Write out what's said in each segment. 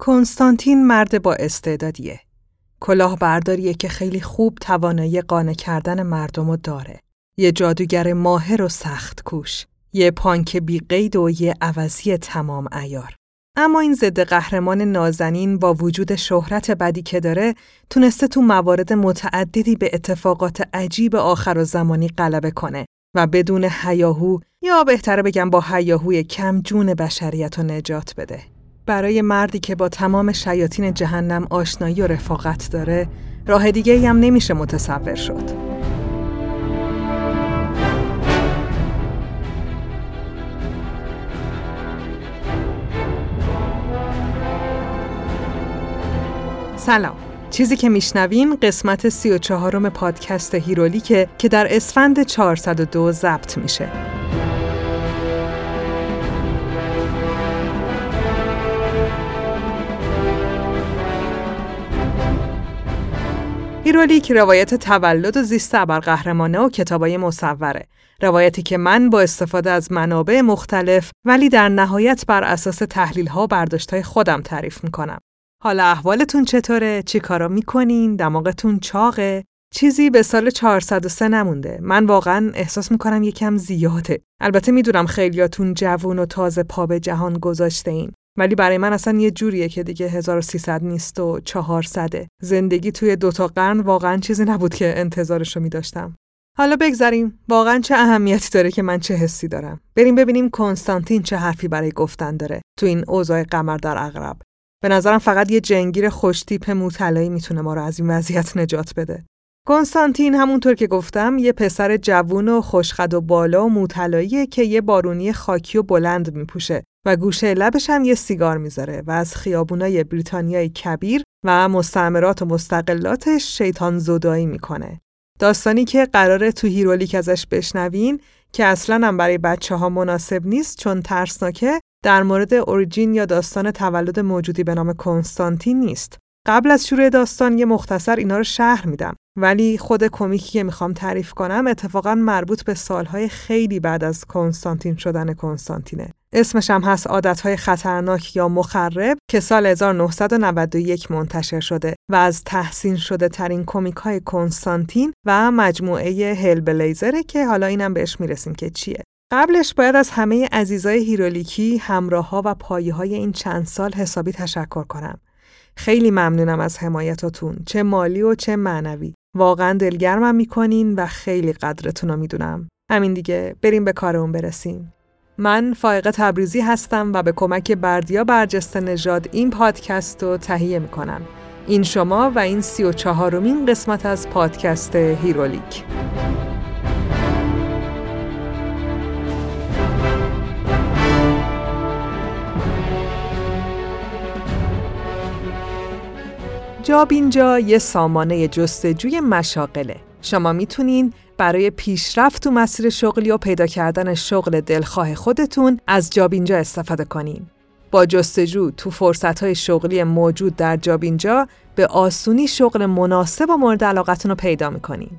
کنستانتین مرد با استعدادیه. کلاهبرداریه که خیلی خوب توانایی قانع کردن مردمو داره. یه جادوگر ماهر و سخت کوش. یه پانک بی قید و یه عوضی تمام عیار. اما این ضد قهرمان نازنین با وجود شهرت بدی که داره تونسته تو موارد متعددی به اتفاقات عجیب آخرالزمانی غلبه کنه و بدون هیاهو یا بهتره بگم با هیاهوی کم جون بشریت رو نجات بده. برای مردی که با تمام شیاطین جهنم آشنایی و رفاقت داره راه دیگه‌ای هم نمیشه متصور شد. سلام. چیزی که میشنوین قسمت 34م پادکست هیرولیکه که در اسفند 402 ضبط میشه. هیرولیک روایت تولد و زیست ابرقهرمانه و کتابای مصوره. روایتی که من با استفاده از منابع مختلف ولی در نهایت بر اساس تحلیل‌ها و برداشت‌های خودم تعریف میکنم. حالا احوالتون چطوره؟ چی کارا میکنین؟ دماغتون چاقه؟ چیزی به سال 403 نمونده. من واقعا احساس میکنم یکم زیاده. البته میدونم خیلیاتون جوون و تازه پا به جهان گذاشته این. ولی برای من اصلا یه جوریه که دیگه 1300 نیست و 400. زندگی توی دوتا قرن واقعا چیزی نبود که انتظارشو میداشتم. حالا بگذاریم. واقعا چه اهمیتی داره که من چه حسی دارم؟ بریم ببینیم کنستانتین چه حرفی برای گفتن داره تو این اوضاع قمر در عقرب. به نظرم فقط یه جنگیر خوشتیپ موطلایی میتونه ما رو از این وضعیت نجات بده. کنستانتین همونطور که گفتم یه پسر جوون و خوشقد و بالا و موطلاییه که یه بارونی خاکی و بلند میپوشه و گوشه لبش هم یه سیگار میذاره و از خیابونای بریتانیای کبیر و مستعمرات و مستقلاتش شیطان زدایی میکنه. داستانی که قراره تو هیرولیک ازش بشنوین که اصلاً هم برای بچه‌ها مناسب نیست چون ترسناکه، در مورد اوریجین یا داستان تولد موجودی به نام کنستانتین نیست. قبل از شروع داستان یه مختصر اینا رو شرح میدم، ولی خود کمیکی که میخوام تعریف کنم اتفاقاً مربوط به سالهای خیلی بعد از کنستانتین شدن کنستانتینه. اسمش هم هست عادتهای خطرناک یا مخرب که سال 1991 منتشر شده و از تحسین شده ترین کمیک‌های کنستانتین و مجموعه هلبلیزره که حالا اینم بهش میرسیم که چیه. قبلش باید از همه عزیزای هیرولیکی، همراه‌ها و پایه‌های این چند سال حسابی تشکر کنم. خیلی ممنونم از حمایتاتون، چه مالی و چه معنوی. واقعاً دلگرمم می‌کنین و خیلی قدرتون رو می‌دونم. همین دیگه، بریم به کارمون برسیم. من فائقه تبریزی هستم و به کمک بردیا برجسته نژاد این پادکست رو تهیه می‌کنم. این شما و این 34مین قسمت از پادکست هیرولیک. جاب اینجا یه سامانه جستجوی مشاغله. شما میتونین برای پیشرفت تو مسیر شغلی و پیدا کردن شغل دلخواه خودتون از جاب اینجا استفاده کنین. با جستجو تو فرصت‌های شغلی موجود در جاب اینجا به آسونی شغل مناسب و مورد علاقتون رو پیدا میکنین.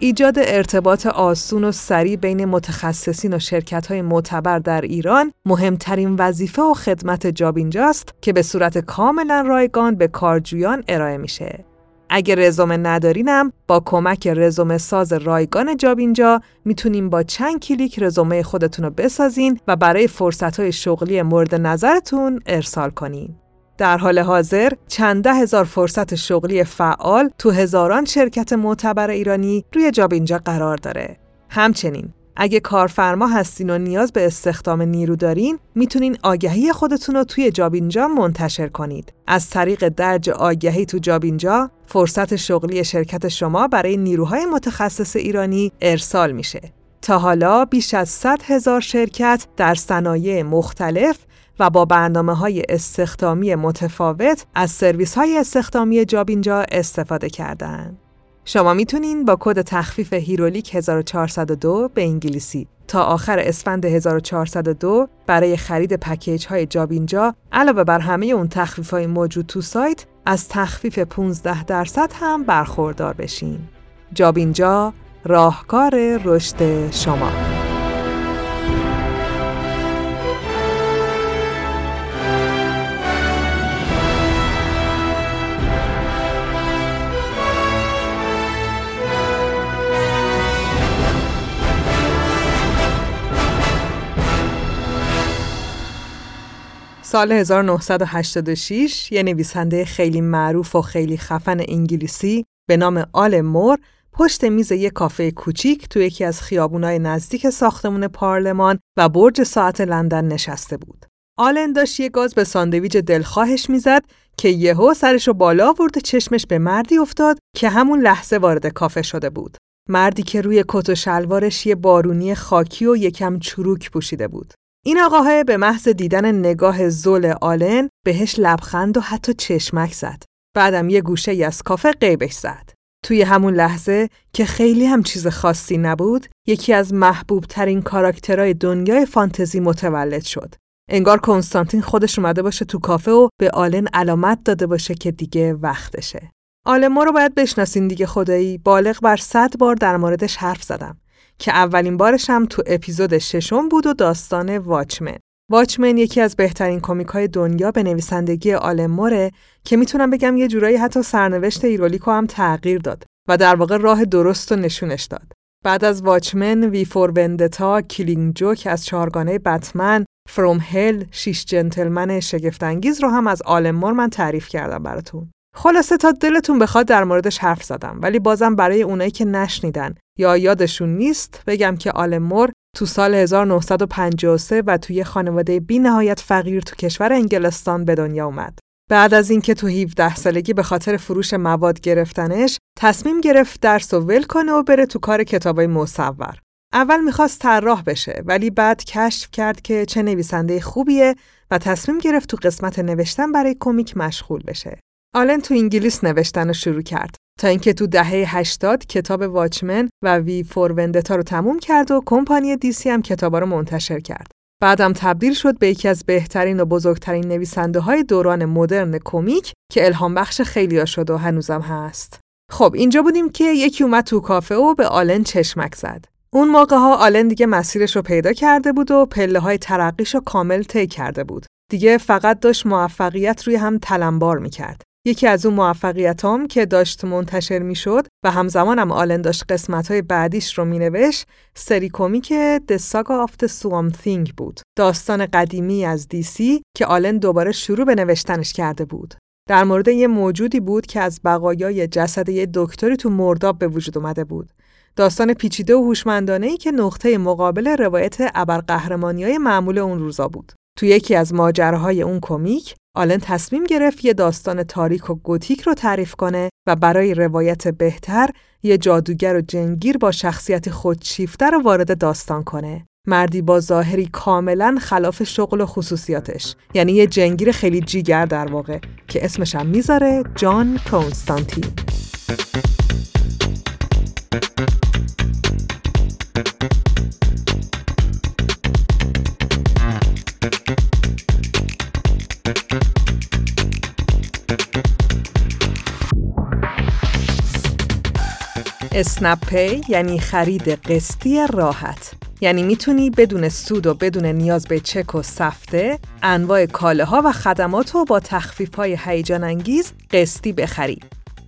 ایجاد ارتباط آسون و سریع بین متخصصین و شرکت‌های معتبر در ایران مهمترین وظیفه و خدمت جاب اینجاست که به صورت کاملا رایگان به کارجویان ارائه میشه. اگه رزومه ندارینم با کمک رزومه ساز رایگان جاب اینجا میتونیم با چند کلیک رزومه خودتون رو بسازین و برای فرصت‌های شغلی مورد نظرتون ارسال کنین. در حال حاضر چند ده هزار فرصت شغلی فعال تو هزاران شرکت معتبر ایرانی روی جاب اینجا قرار داره. همچنین اگه کارفرما هستین و نیاز به استخدام نیرو دارین، میتونین آگهی خودتون رو توی جاب اینجا منتشر کنید. از طریق درج آگهی تو جاب اینجا، فرصت شغلی شرکت شما برای نیروهای متخصص ایرانی ارسال میشه. تا حالا بیش از 100 هزار شرکت در صنایع مختلف و با برنامه‌های استخدامی متفاوت از سرویس‌های استخدامی جاب اینجا استفاده کردن. شما میتونین با کد تخفیف هیرولیک 1402 به انگلیسی تا آخر اسفند 1402 برای خرید پکیج‌های جاب اینجا علاوه بر همه اون تخفیف‌های موجود تو سایت از تخفیف 15% هم برخوردار بشین. جاب اینجا راهکار رشد شما. سال 1986 یه نویسنده خیلی معروف و خیلی خفن انگلیسی به نام آلن مور پشت میز یک کافه کوچیک توی یکی از خیابونای نزدیک ساختمون پارلمان و برج ساعت لندن نشسته بود. آلن داشت یه گاز به ساندویج دلخواهش میزد که یهو سرشو بالا آورد و چشمش به مردی افتاد که همون لحظه وارد کافه شده بود. مردی که روی کت و شلوارش یه بارونی خاکی و یکم چروک پوشیده بود. این آقاها به محض دیدن نگاه زل آلن بهش لبخند و حتی چشمک زد. بعدم یه گوشه ای از کافه غیبش زد. توی همون لحظه که خیلی هم چیز خاصی نبود، یکی از محبوب ترین کاراکترهای دنیای فانتزی متولد شد. انگار کنستانتین خودش اومده باشه تو کافه و به آلن علامت داده باشه که دیگه وقتشه. آلن مور رو باید بشناسین دیگه، خدایی بالغ بر 100 بار در موردش حرف زدم که اولین بارش هم تو اپیزود 6 بود و داستان واچمن. واچمن یکی از بهترین کمیک‌های دنیا به نویسندگی آلن موره که میتونم بگم یه جورایی حتی سرنوشت هیرولیکو هم تغییر داد و در واقع راه درست رو نشونش داد. بعد از واچمن، وی فور وندتا، کیلینگ جوک از چهارگانه بتمن، فروم هل، 6 جنتلمن شگفت‌انگیز رو هم از آلن مور من تعریف کردم براتون. خلاصه تا دلتون بخواد در موردش حرف زدم، ولی بازم برای اونایی که نشنیدن یا یادشون نیست بگم که آلن مور تو سال 1953 و توی خانواده بی نهایت فقیر تو کشور انگلستان به دنیا اومد. بعد از اینکه تو 17 سالگی به خاطر فروش مواد گرفتنش تصمیم گرفت درس و ول کنه و بره تو کار کتابای مصور. اول میخواست طراح بشه، ولی بعد کشف کرد که چه نویسنده خوبیه و تصمیم گرفت تو قسمت نوشتن برای کمیک مشغول بشه. آلن تو انگلیس نوشتن رو شروع کرد تا اینکه تو دهه 80 کتاب واچمن و وی فور وندتا رو تموم کرد و کمپانی DC هم کتابا رو منتشر کرد. بعدم تبدیل شد به یکی از بهترین و بزرگترین نویسنده‌های دوران مدرن کمیک که الهام بخش خیلی‌ها شد و هنوزم هست. خب اینجا بودیم که یکی اومد تو کافه و به آلن چشمک زد. اون موقع‌ها آلن دیگه مسیرش رو پیدا کرده بود و پله‌های ترقیش رو کامل طی کرده بود. دیگه فقط داشت موفقیت روی هم تلمبار می‌کرد. یکی از اون موفقیتام که داشت منتشر میشد و همزمانم آلن داشت قسمت‌های بعدیش رو مینوشت، سری کمیک The Saga of the Swamp Thing بود. داستان قدیمی از DC که آلن دوباره شروع به نوشتنش کرده بود. در مورد یه موجودی بود که از بقایای جسد یه دکتری تو مرداب به وجود اومده بود. داستان پیچیده و هوشمندانه‌ای که نقطه مقابل روایت ابرقهرمانی‌های معمول اون روزا بود. تو یکی از ماجراهای اون کمیک آلن تصمیم گرفت یه داستان تاریک و گوتیک رو تعریف کنه و برای روایت بهتر یه جادوگر و جنگیر با شخصیت خودشیفته رو وارد داستان کنه. مردی با ظاهری کاملاً خلاف شغل و خصوصیاتش، یعنی یه جنگیر خیلی جیگر در واقع که اسمش هم میذاره جان کنستانتین. اسنپ پی یعنی خرید قسطی راحت، یعنی میتونی بدون سود و بدون نیاز به چک و سفته انواع کالاها و خدمات رو با تخفیف‌های هیجان انگیز قسطی بخری.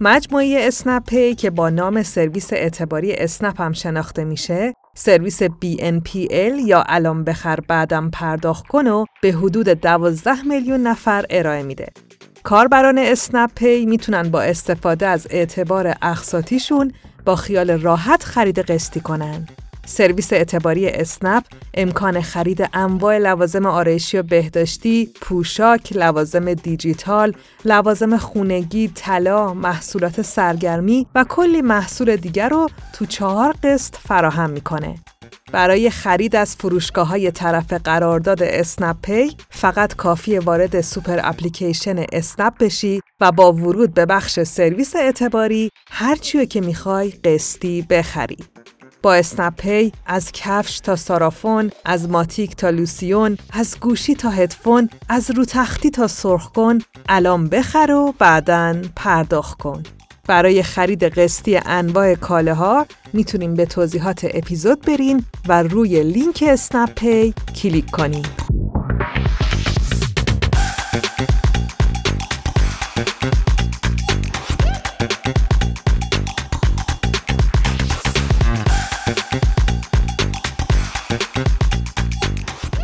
مجموعه اسنپ پی که با نام سرویس اعتباری اسنپ هم شناخته میشه، سرویس BNPL یا الان بخر بعدم پرداخت کن و به حدود 12 میلیون نفر ارائه میده. کاربران اسنپ پی میتونن با استفاده از اعتبار اقساطیشون با خیال راحت خرید قسطی کنن. سرویس اعتباری اسنپ امکان خرید انواع لوازم آرایشی و بهداشتی، پوشاک، لوازم دیجیتال، لوازم خونگی، طلا، محصولات سرگرمی و کلی محصول دیگر رو تو 4 قسط فراهم میکنه. برای خرید از فروشگاه‌های طرف قرارداد اسنپ پی فقط کافیه وارد سوپر اپلیکیشن اسنپ بشی و با ورود به بخش سرویس اعتباری هر چیزی که میخوای قسطی بخری. با اسنپ پی از کفش تا سارافون، از ماتیک تا لوسیون، از گوشی تا هدفون، از روتختی تا سرخکن، الان بخر و بعداً پرداخت کن. برای خرید قسطی انواع کالاها میتونیم به توضیحات اپیزود برین و روی لینک اسنپ پی کلیک کنیم.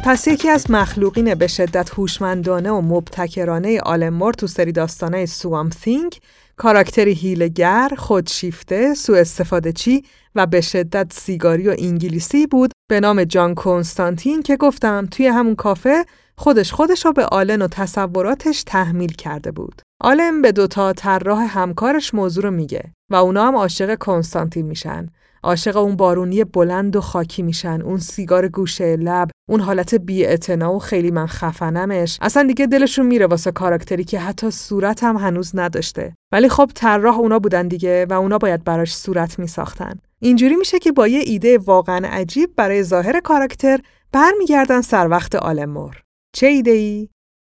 پس یکی از مخلوقین به شدت هوشمندانه و مبتکرانه آلن مور تو سری داستانای سوامپ تینگ، کاراکتری هیله‌گر، خودشیفته، سوءاستفاده‌چی و به شدت سیگاری و انگلیسی بود به نام جان کنستانتین که گفتم توی همون کافه خودش رو به آلن و تصوراتش تحمیل کرده بود. آلن به دوتا طراح همکارش موضوع رو میگه و اونا هم عاشق کنستانتین میشن. عاشق اون بارونی بلند و خاکی میشن، اون سیگار گوشه لب، اون حالت بی‌اعتنا و خیلی من خفنمش. اصلا دیگه دلشون میره واسه کاراکتری که حتی صورت هم هنوز نداشته. ولی خب طراح اونا بودن دیگه و اونا باید براش صورت میساختن. اینجوری میشه که با یه ایده واقعا عجیب برای ظاهر کاراکتر برمیگردن سر وقت آلن مور. چه ایده‌ای؟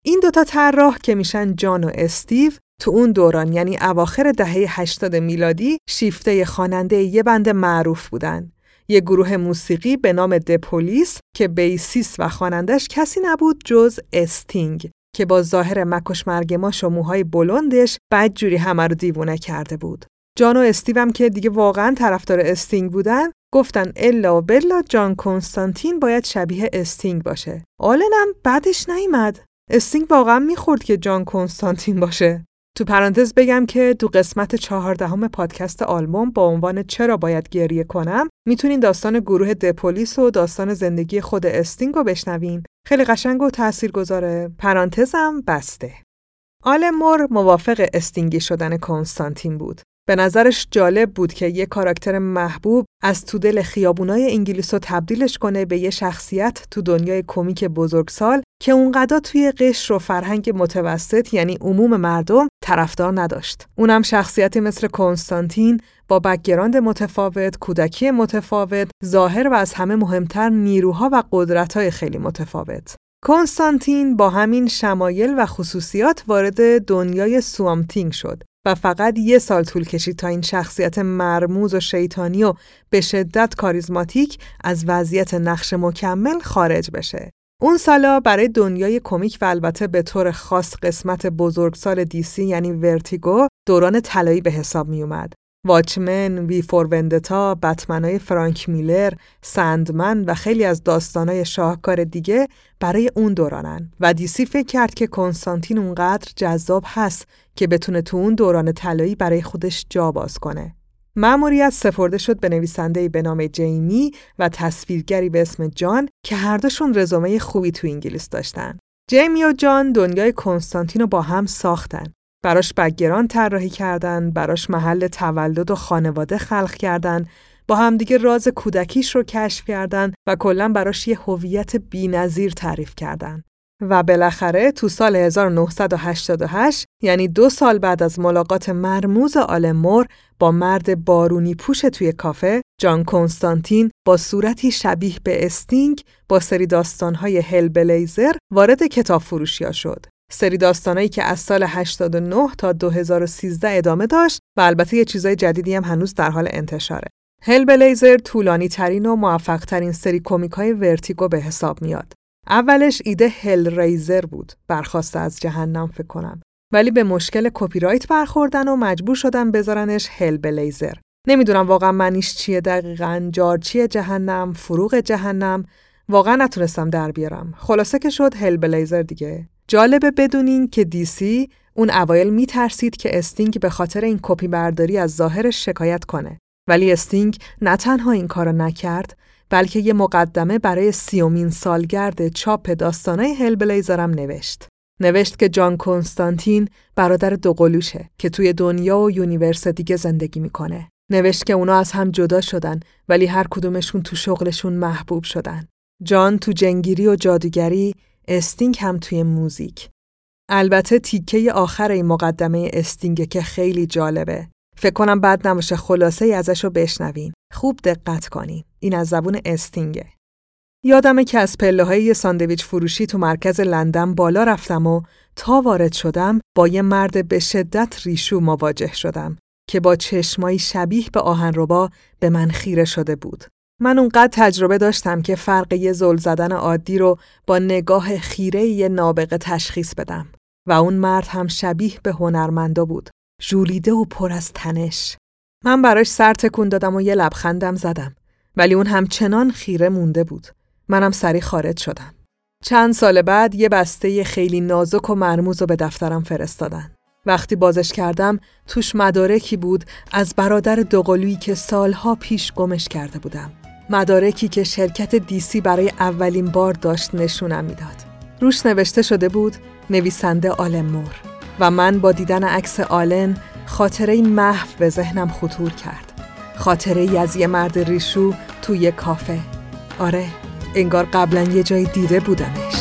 این دوتا طراح که میشن جان و استیو تو اون دوران یعنی اواخر دهه 80 میلادی شیفته خواننده یه بند معروف بودن. یه گروه موسیقی به نام د پلیس که بیسیست و خوانندش کسی نبود جز استینگ که با ظاهر مکش مرگماش و موهای بلندش بدجوری همه رو دیوونه کرده بود. جان و استیو هم که دیگه واقعا طرفدار استینگ بودن گفتن الا و بلا جان کنستانتین باید شبیه استینگ باشه. آلنم بعدش نیامد. استینگ واقعا میخورد که جان کنستانتین باشه. تو پرانتز بگم که تو قسمت 14 پادکست آلبوم با عنوان چرا باید گریه کنم میتونین داستان گروه د پلیس و داستان زندگی خود استینگ رو بشنوین. خیلی قشنگ و تاثیرگذاره. پرانتزم بسته. آلن مور موافق استینگی شدن کنستانتین بود. به نظرش جالب بود که یه کاراکتر محبوب از تو دل خیابونای انگلیس رو تبدیلش کنه به یه شخصیت تو دنیای کمیک بزرگسال که اونقدر توی قشر و فرهنگ متوسط یعنی عموم مردم طرفدار نداشت. اونم شخصیتی مثل کنستانتین با بک‌گراند متفاوت، کودکی متفاوت، ظاهر و از همه مهمتر نیروها و قدرت‌های خیلی متفاوت. کنستانتین با همین شمایل و خصوصیات وارد دنیای سوامپ تینگ شد و فقط 1 سال طول کشید تا این شخصیت مرموز و شیطانی و به شدت کاریزماتیک از وضعیت نقش مکمل خارج بشه. اون سالا برای دنیای کمیک و البته به طور خاص قسمت بزرگسال DC یعنی ورتیگو دوران طلایی به حساب می اومد. واچمن، وی فور وندتا، بتمنای فرانک میلر، سندمن و خیلی از داستانای شاهکار دیگه برای اون دورانن و دیسی فکر کرد که کنستانتین اونقدر جذاب هست که بتونه تو اون دوران طلایی برای خودش جا باز کنه. مأموریت سپرده شد به نویسنده‌ای به نام جیمی و تصویرگری به اسم جان که هر دوشون رزومه خوبی تو انگلیس داشتن. جیمی و جان دنیای کنستانتین رو با هم ساختن. براش بک‌گراند طراحی کردن، براش محل تولد و خانواده خلق کردن، با همدیگه راز کودکیش رو کشف کردن و کلاً براش یه هویت بی‌نظیر تعریف کردن. و بالاخره تو سال 1988 یعنی 2 سال بعد از ملاقات مرموز آلن مور با مرد بارونی پوش توی کافه، جان کنستانتین با صورتی شبیه به استینگ با سری داستان‌های هل بلیزر وارد کتاب فروشی‌ها شد. سری داستانایی که از سال 89 تا 2013 ادامه داشت و البته یه چیزای جدیدی هم هنوز در حال انتشاره. هلبلیزر طولانی ترین و موفق ترین سری کمیک‌های ورتیگو به حساب میاد. اولش ایده هل ریزر بود، برخواسته از جهنم فکر کنم. ولی به مشکل کپی رایت برخوردن و مجبور شدن بذارنش هلبلیزر. نمیدونم واقعا معنیش چیه دقیقاً، جارچی جهنم، فروغ جهنم، واقعا نتونستم در بیارم. خلاصه که شد هلبلیزر دیگه. جالبه بدونین که دیسی اون اوایل میترسید که استینگ به خاطر این کپی برداری از ظاهرش شکایت کنه. ولی استینگ نه تنها این کارو نکرد، بلکه یه مقدمه برای 30مین سالگرد چاپ داستانای هلبلیزر هم نوشت که جان کنستانتین برادر دوقلوشه که توی دنیا و یونیورس دیگه زندگی میکنه. نوشت که اونا از هم جدا شدن ولی هر کدومشون تو شغلشون محبوب شدن. جان تو جنگیری و جادوگری، استینگ هم توی موزیک. البته تیکه آخر این مقدمه استینگ که خیلی جالبه. فکر کنم بد نباشه خلاصه ازش رو بشنوین. خوب دقت کنین. این از زبون استینگه. یادمه که از پله‌های یه ساندویچ فروشی تو مرکز لندن بالا رفتم و تا وارد شدم با یه مرد به شدت ریشو مواجه شدم که با چشمایی شبیه به آهنربا به من خیره شده بود. من اونقدر تجربه داشتم که فرق یه زل زدن عادی رو با نگاه خیره یه نابغه تشخیص بدم و اون مرد هم شبیه به هنرمندا بود، ژولیده و پر از تنش. من براش سر تکون دادم و یه لبخندم زدم ولی اون همچنان خیره مونده بود. منم سری خارج شدم. چند سال بعد یه بسته خیلی نازک و مرموز رو به دفترم فرستادن. وقتی بازش کردم توش مدارکی بود از برادر دوقلویی که سالها پیش گمش کرده بودم. مدارکی که شرکت دیسی برای اولین بار داشت نشونم میداد. روش نوشته شده بود نویسنده آلن مور و من با دیدن عکس آلن خاطره‌ای محو به ذهنم خطور کرد. خاطره‌ای از یه مرد ریشو توی کافه. آره، انگار قبلا یه جایی دیده بودمش.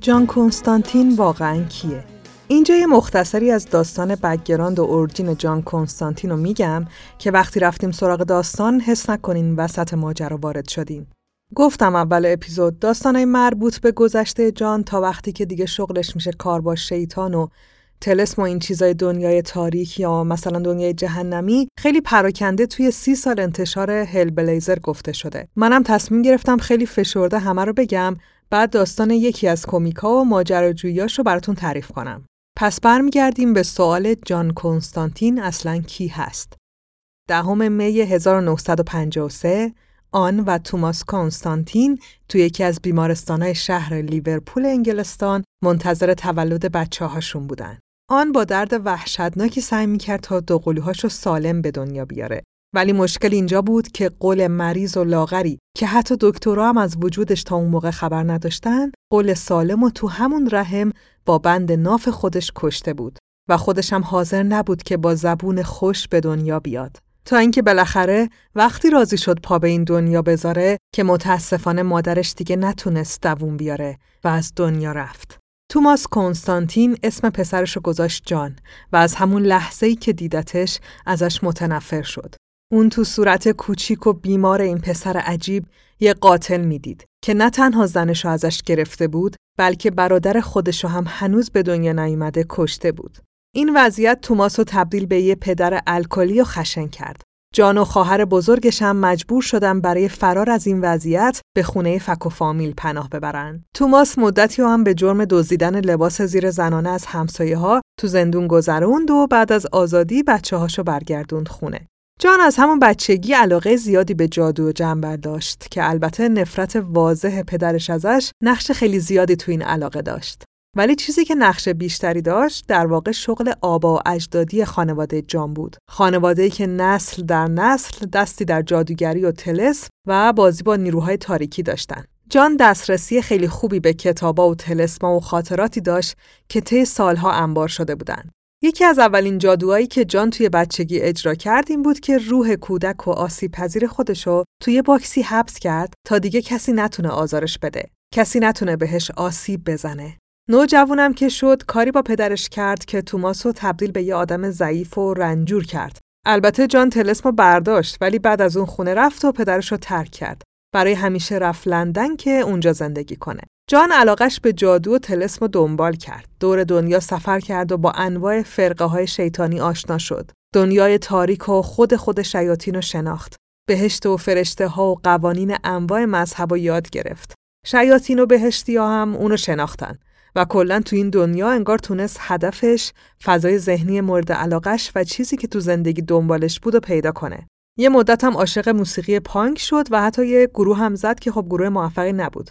جان کنستانتین واقعاً کیه؟ اینجا یه مختصری از داستان بک‌گراند و اورجین جان کنستانتین رو میگم که وقتی رفتیم سراغ داستان حس نکنین وسط ماجرا وارد شدیم. گفتم اول اپیزود داستانای مربوط به گذشته جان تا وقتی که دیگه شغلش میشه کار با شیطان و طلسم و این چیزای دنیای تاریک یا مثلا دنیای جهنمی خیلی پراکنده توی 30 سال انتشار هل بلیزر گفته شده. منم تصمیم گرفتم خیلی فشرده همه رو بگم، بعد داستان یکی از کمیک‌ها و ماجراجوییاشو براتون تعریف کنم. پس برمیگردیم به سوال جان کنستانتین اصلاً کی هست؟ 10 می 1953 آن و توماس کنستانتین توی یکی از بیمارستان‌های شهر لیورپول انگلستان منتظر تولد بچه‌هاشون بودن. آن با درد وحشتناکی سعی می‌کرد تا دوقلوهاشو سالم به دنیا بیاره. ولی مشکل اینجا بود که قول مریض و لاغری که حتی دکترها هم از وجودش تا اون موقع خبر نداشتن، قول سالم و تو همون رحم با بند ناف خودش کشته بود و خودش هم حاضر نبود که با زبون خوش به دنیا بیاد. تا اینکه بالاخره وقتی راضی شد پا به این دنیا بذاره که متاسفانه مادرش دیگه نتونست دووم بیاره و از دنیا رفت. توماس کنستانتین اسم پسرشو گذاشت جان و از همون لحظه‌ای که دیدتش ازش متنفر شد. اون تو صورت کوچیک و بیمار این پسر عجیب یه قاتل میدید که نه تنها زنشو ازش گرفته بود بلکه برادر خودشو هم هنوز به دنیا نیامده کشته بود. این وضعیت توماسو تبدیل به یه پدر الکلی و خشن کرد. جان و خواهر بزرگش هم مجبور شدن برای فرار از این وضعیت به خونه فک و فامیل پناه ببرن. توماس مدتی هم به جرم دزدیدن لباس زیر زنانه از همسایه‌ها تو زندون گذروند و بعد از آزادی بچه‌هاشو برگردوند خونه. جان از همون بچگی علاقه زیادی به جادو و جنبل داشت که البته نفرت واضح پدرش ازش نقش خیلی زیادی تو این علاقه داشت. ولی چیزی که نقش بیشتری داشت در واقع شغل آبا و اجدادی خانواده جان بود. خانواده‌ای که نسل در نسل دستی در جادوگری و طلسم و بازی با نیروهای تاریکی داشتن. جان دسترسی خیلی خوبی به کتابا و طلسم‌ها و خاطراتی داشت که طی سالها انبار شده بودند. یکی از اولین جادوهایی که جان توی بچگی اجرا کرد این بود که روح کودک و آسیب‌پذیر خودشو توی باکسی حبس کرد تا دیگه کسی نتونه آزارش بده، کسی نتونه بهش آسیب بزنه. نوجوانم که شد کاری با پدرش کرد که توماسو تبدیل به یه آدم ضعیف و رنجور کرد. البته جان طلسمو برداشت ولی بعد از اون خونه رفت و پدرشو ترک کرد. برای همیشه رفت لندن که اونجا زندگی کنه. جان علاقش به جادو و طلسم رو دنبال کرد. دور دنیا سفر کرد و با انواع فرقه های شیطانی آشنا شد. دنیای تاریک و خود شیاطین رو شناخت. بهشت و فرشته ها و قوانین انواع مذهب رو یاد گرفت. شیاطین و بهشتی ها هم اونو شناختن و کلاً تو این دنیا انگار تونست هدفش، فضای ذهنی مورد علاقش و چیزی که تو زندگی دنبالش بود رو پیدا کنه. یه مدت هم عاشق موسیقی پانک شد و حتی یه گروه هم زد که خب گروه موفقی نبود.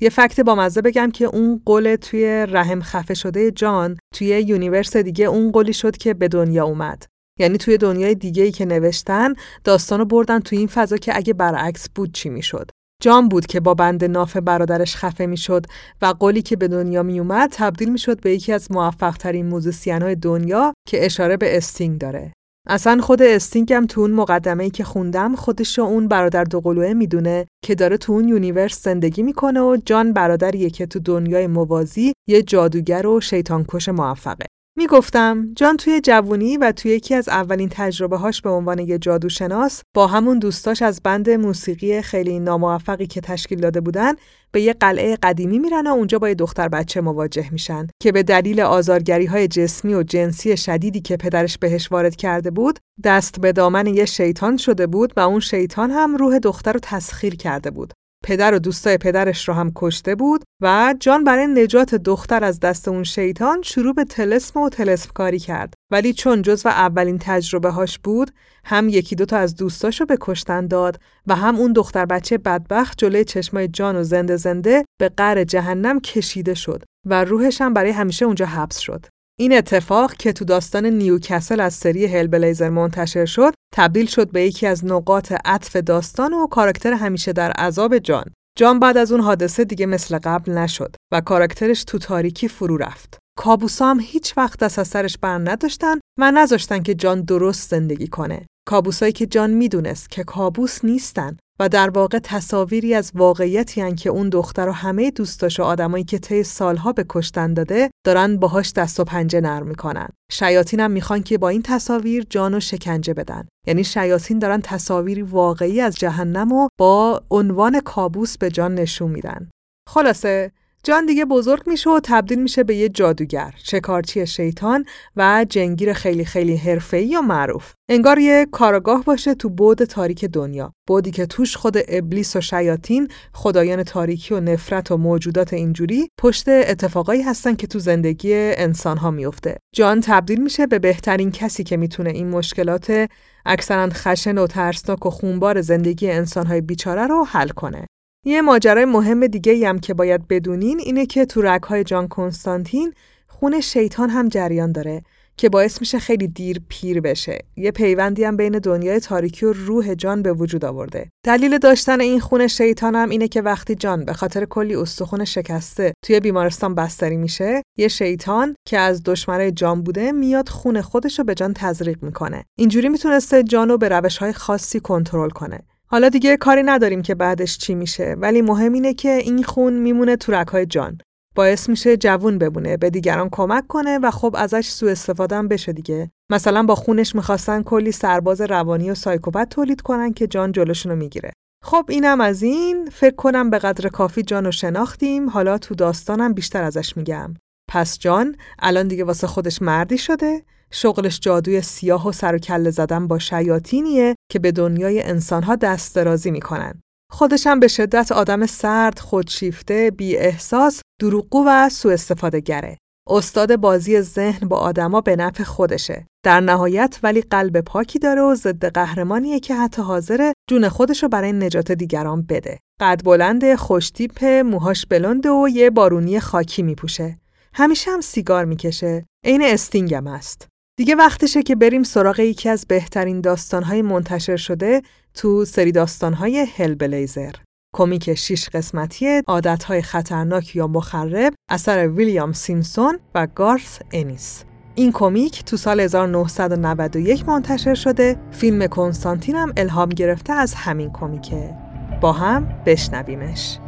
یه فکت با مزه بگم که اون قله توی رحم خفه شده جان توی یونیورس دیگه اون قلی شد که به دنیا اومد. یعنی توی دنیای دیگه‌ای که نوشتن داستانو بردن توی این فضا که اگه برعکس بود چی میشد. جان بود که با بند ناف برادرش خفه میشد و قلی که به دنیا میومد تبدیل میشد به یکی از موفق‌ترین موزیسین‌های دنیا که اشاره به استینگ داره. اصلا خود استینگ هم تو اون مقدمه‌ای که خوندم خودش اون برادر دوقلوه میدونه که داره تو اون یونیورس زندگی میکنه و جان برادریه که تو دنیای موازی یه جادوگر و شیطانکش موفقه. میگفتم جان توی جوونی و توی یکی از اولین تجربه‌هاش به عنوان یه جادوشناس با همون دوستاش از بند موسیقی خیلی ناموفقی که تشکیل داده بودن به یه قلعه قدیمی میرن و اونجا با یه دختر بچه مواجه میشن که به دلیل آزارگری‌های جسمی و جنسی شدیدی که پدرش بهش وارد کرده بود دست به دامن یه شیطان شده بود و اون شیطان هم روح دختر رو تسخیر کرده بود. پدر و دوستای پدرش رو هم کشته بود و جان برای نجات دختر از دست اون شیطان شروع به طلسم و طلسم‌کاری کرد. ولی چون جزو اولین تجربه هاش بود، هم یکی دوتا از دوستاشو به کشتن داد و هم اون دختر بچه بدبخت جلوی چشمای جان و زنده زنده به قعر جهنم کشیده شد و روحش هم برای همیشه اونجا حبس شد. این اتفاق که تو داستان نیوکاسل از سری هلبلیزر منتشر شد، تبدیل شد به یکی از نقاط عطف داستان و کاراکتر همیشه در عذاب جان. جان بعد از اون حادثه دیگه مثل قبل نشد و کاراکترش تو تاریکی فرو رفت. کابوسا هم هیچ وقت دست از سرش بر نداشتن و نذاشتن که جان درست زندگی کنه. کابوسایی که جان میدونست که کابوس نیستن و در واقع تصاویری از واقعیتی ان که اون دختر و همه دوستاش و آدمایی که طی سالها به کشتن داده دارن باهاش دست و پنجه نرم میکنن. شیاطین هم میخوان که با این تصاویر جانو شکنجه بدن. یعنی شیاطین دارن تصاویری واقعی از جهنم و با عنوان کابوس به جان نشون میدن. خلاصه جان دیگه بزرگ میشه و تبدیل میشه به یه جادوگر، شکارچی شیطان و جنگیر خیلی خیلی حرفه‌ای و معروف. انگار یه کارگاه باشه تو بعد تاریک دنیا، بعدی که توش خود ابلیس و شیاطین، خدایان تاریکی و نفرت و موجودات اینجوری پشت اتفاقایی هستن که تو زندگی انسان‌ها میفته. جان تبدیل میشه به بهترین کسی که میتونه این مشکلات اکثرا خشن و ترسناک و خونبار زندگی انسان‌های بیچاره رو حل کنه. یه ماجرای مهم دیگه هم که باید بدونین اینه که تو رگ‌های جان کنستانتین خون شیطان هم جریان داره که باعث میشه خیلی دیر پیر بشه. یه پیوندی هم بین دنیای تاریکی و روح جان به وجود آورده. دلیل داشتن این خون شیطان هم اینه که وقتی جان به خاطر کلی استخون شکسته توی بیمارستان بستری میشه، یه شیطان که از دشمنای جان بوده میاد خون خودش رو به جان تزریق میکنه. اینجوری میتونسته جان رو به روش‌های خاصی کنترل کنه. حالا دیگه کاری نداریم که بعدش چی میشه، ولی مهم اینه که این خون میمونه تو رگ‌های جان. باعث میشه جوون بمونه، به دیگران کمک کنه و خب ازش سوء استفاده هم بشه دیگه. مثلا با خونش میخواستن کلی سرباز روانی و سایکوپت تولید کنن که جان جلوشونو میگیره. خب اینم از این. فکر کنم به قدر کافی جانو شناختیم. حالا تو داستانم بیشتر ازش میگم. پس جان الان دیگه واسه خودش مردی شده، شغلش جادوی سیاه و سر و کله زدن با شیاطینیه که به دنیای انسان‌ها دست درازی می‌کنن. خودش هم به شدت آدم سرد، خودشیفته، بی‌احساس، دروغگو و سوءاستفاده‌گره. استاد بازی ذهن با آدما به نفع خودشه. در نهایت ولی قلب پاکی داره و ضد قهرمانیه که حتی حاضره جون خودشو برای نجات دیگران بده. قد بلنده، خوش‌تیپه، موهاش بلنده و یه بارونی خاکی می‌پوشه. همیشه هم سیگار می‌کشه. عین استینگ هم است. دیگه وقتشه که بریم سراغ یکی از بهترین داستان‌های منتشر شده تو سری داستان‌های هلبلیزر. کمیک 6 قسمتی عادت‌های خطرناک یا مخرب اثر ویلیام سیمسون و گارث انیس. این کمیک تو سال 1991 منتشر شده. فیلم کنستانتین هم الهام گرفته از همین کمیکه. با هم بشنویمش.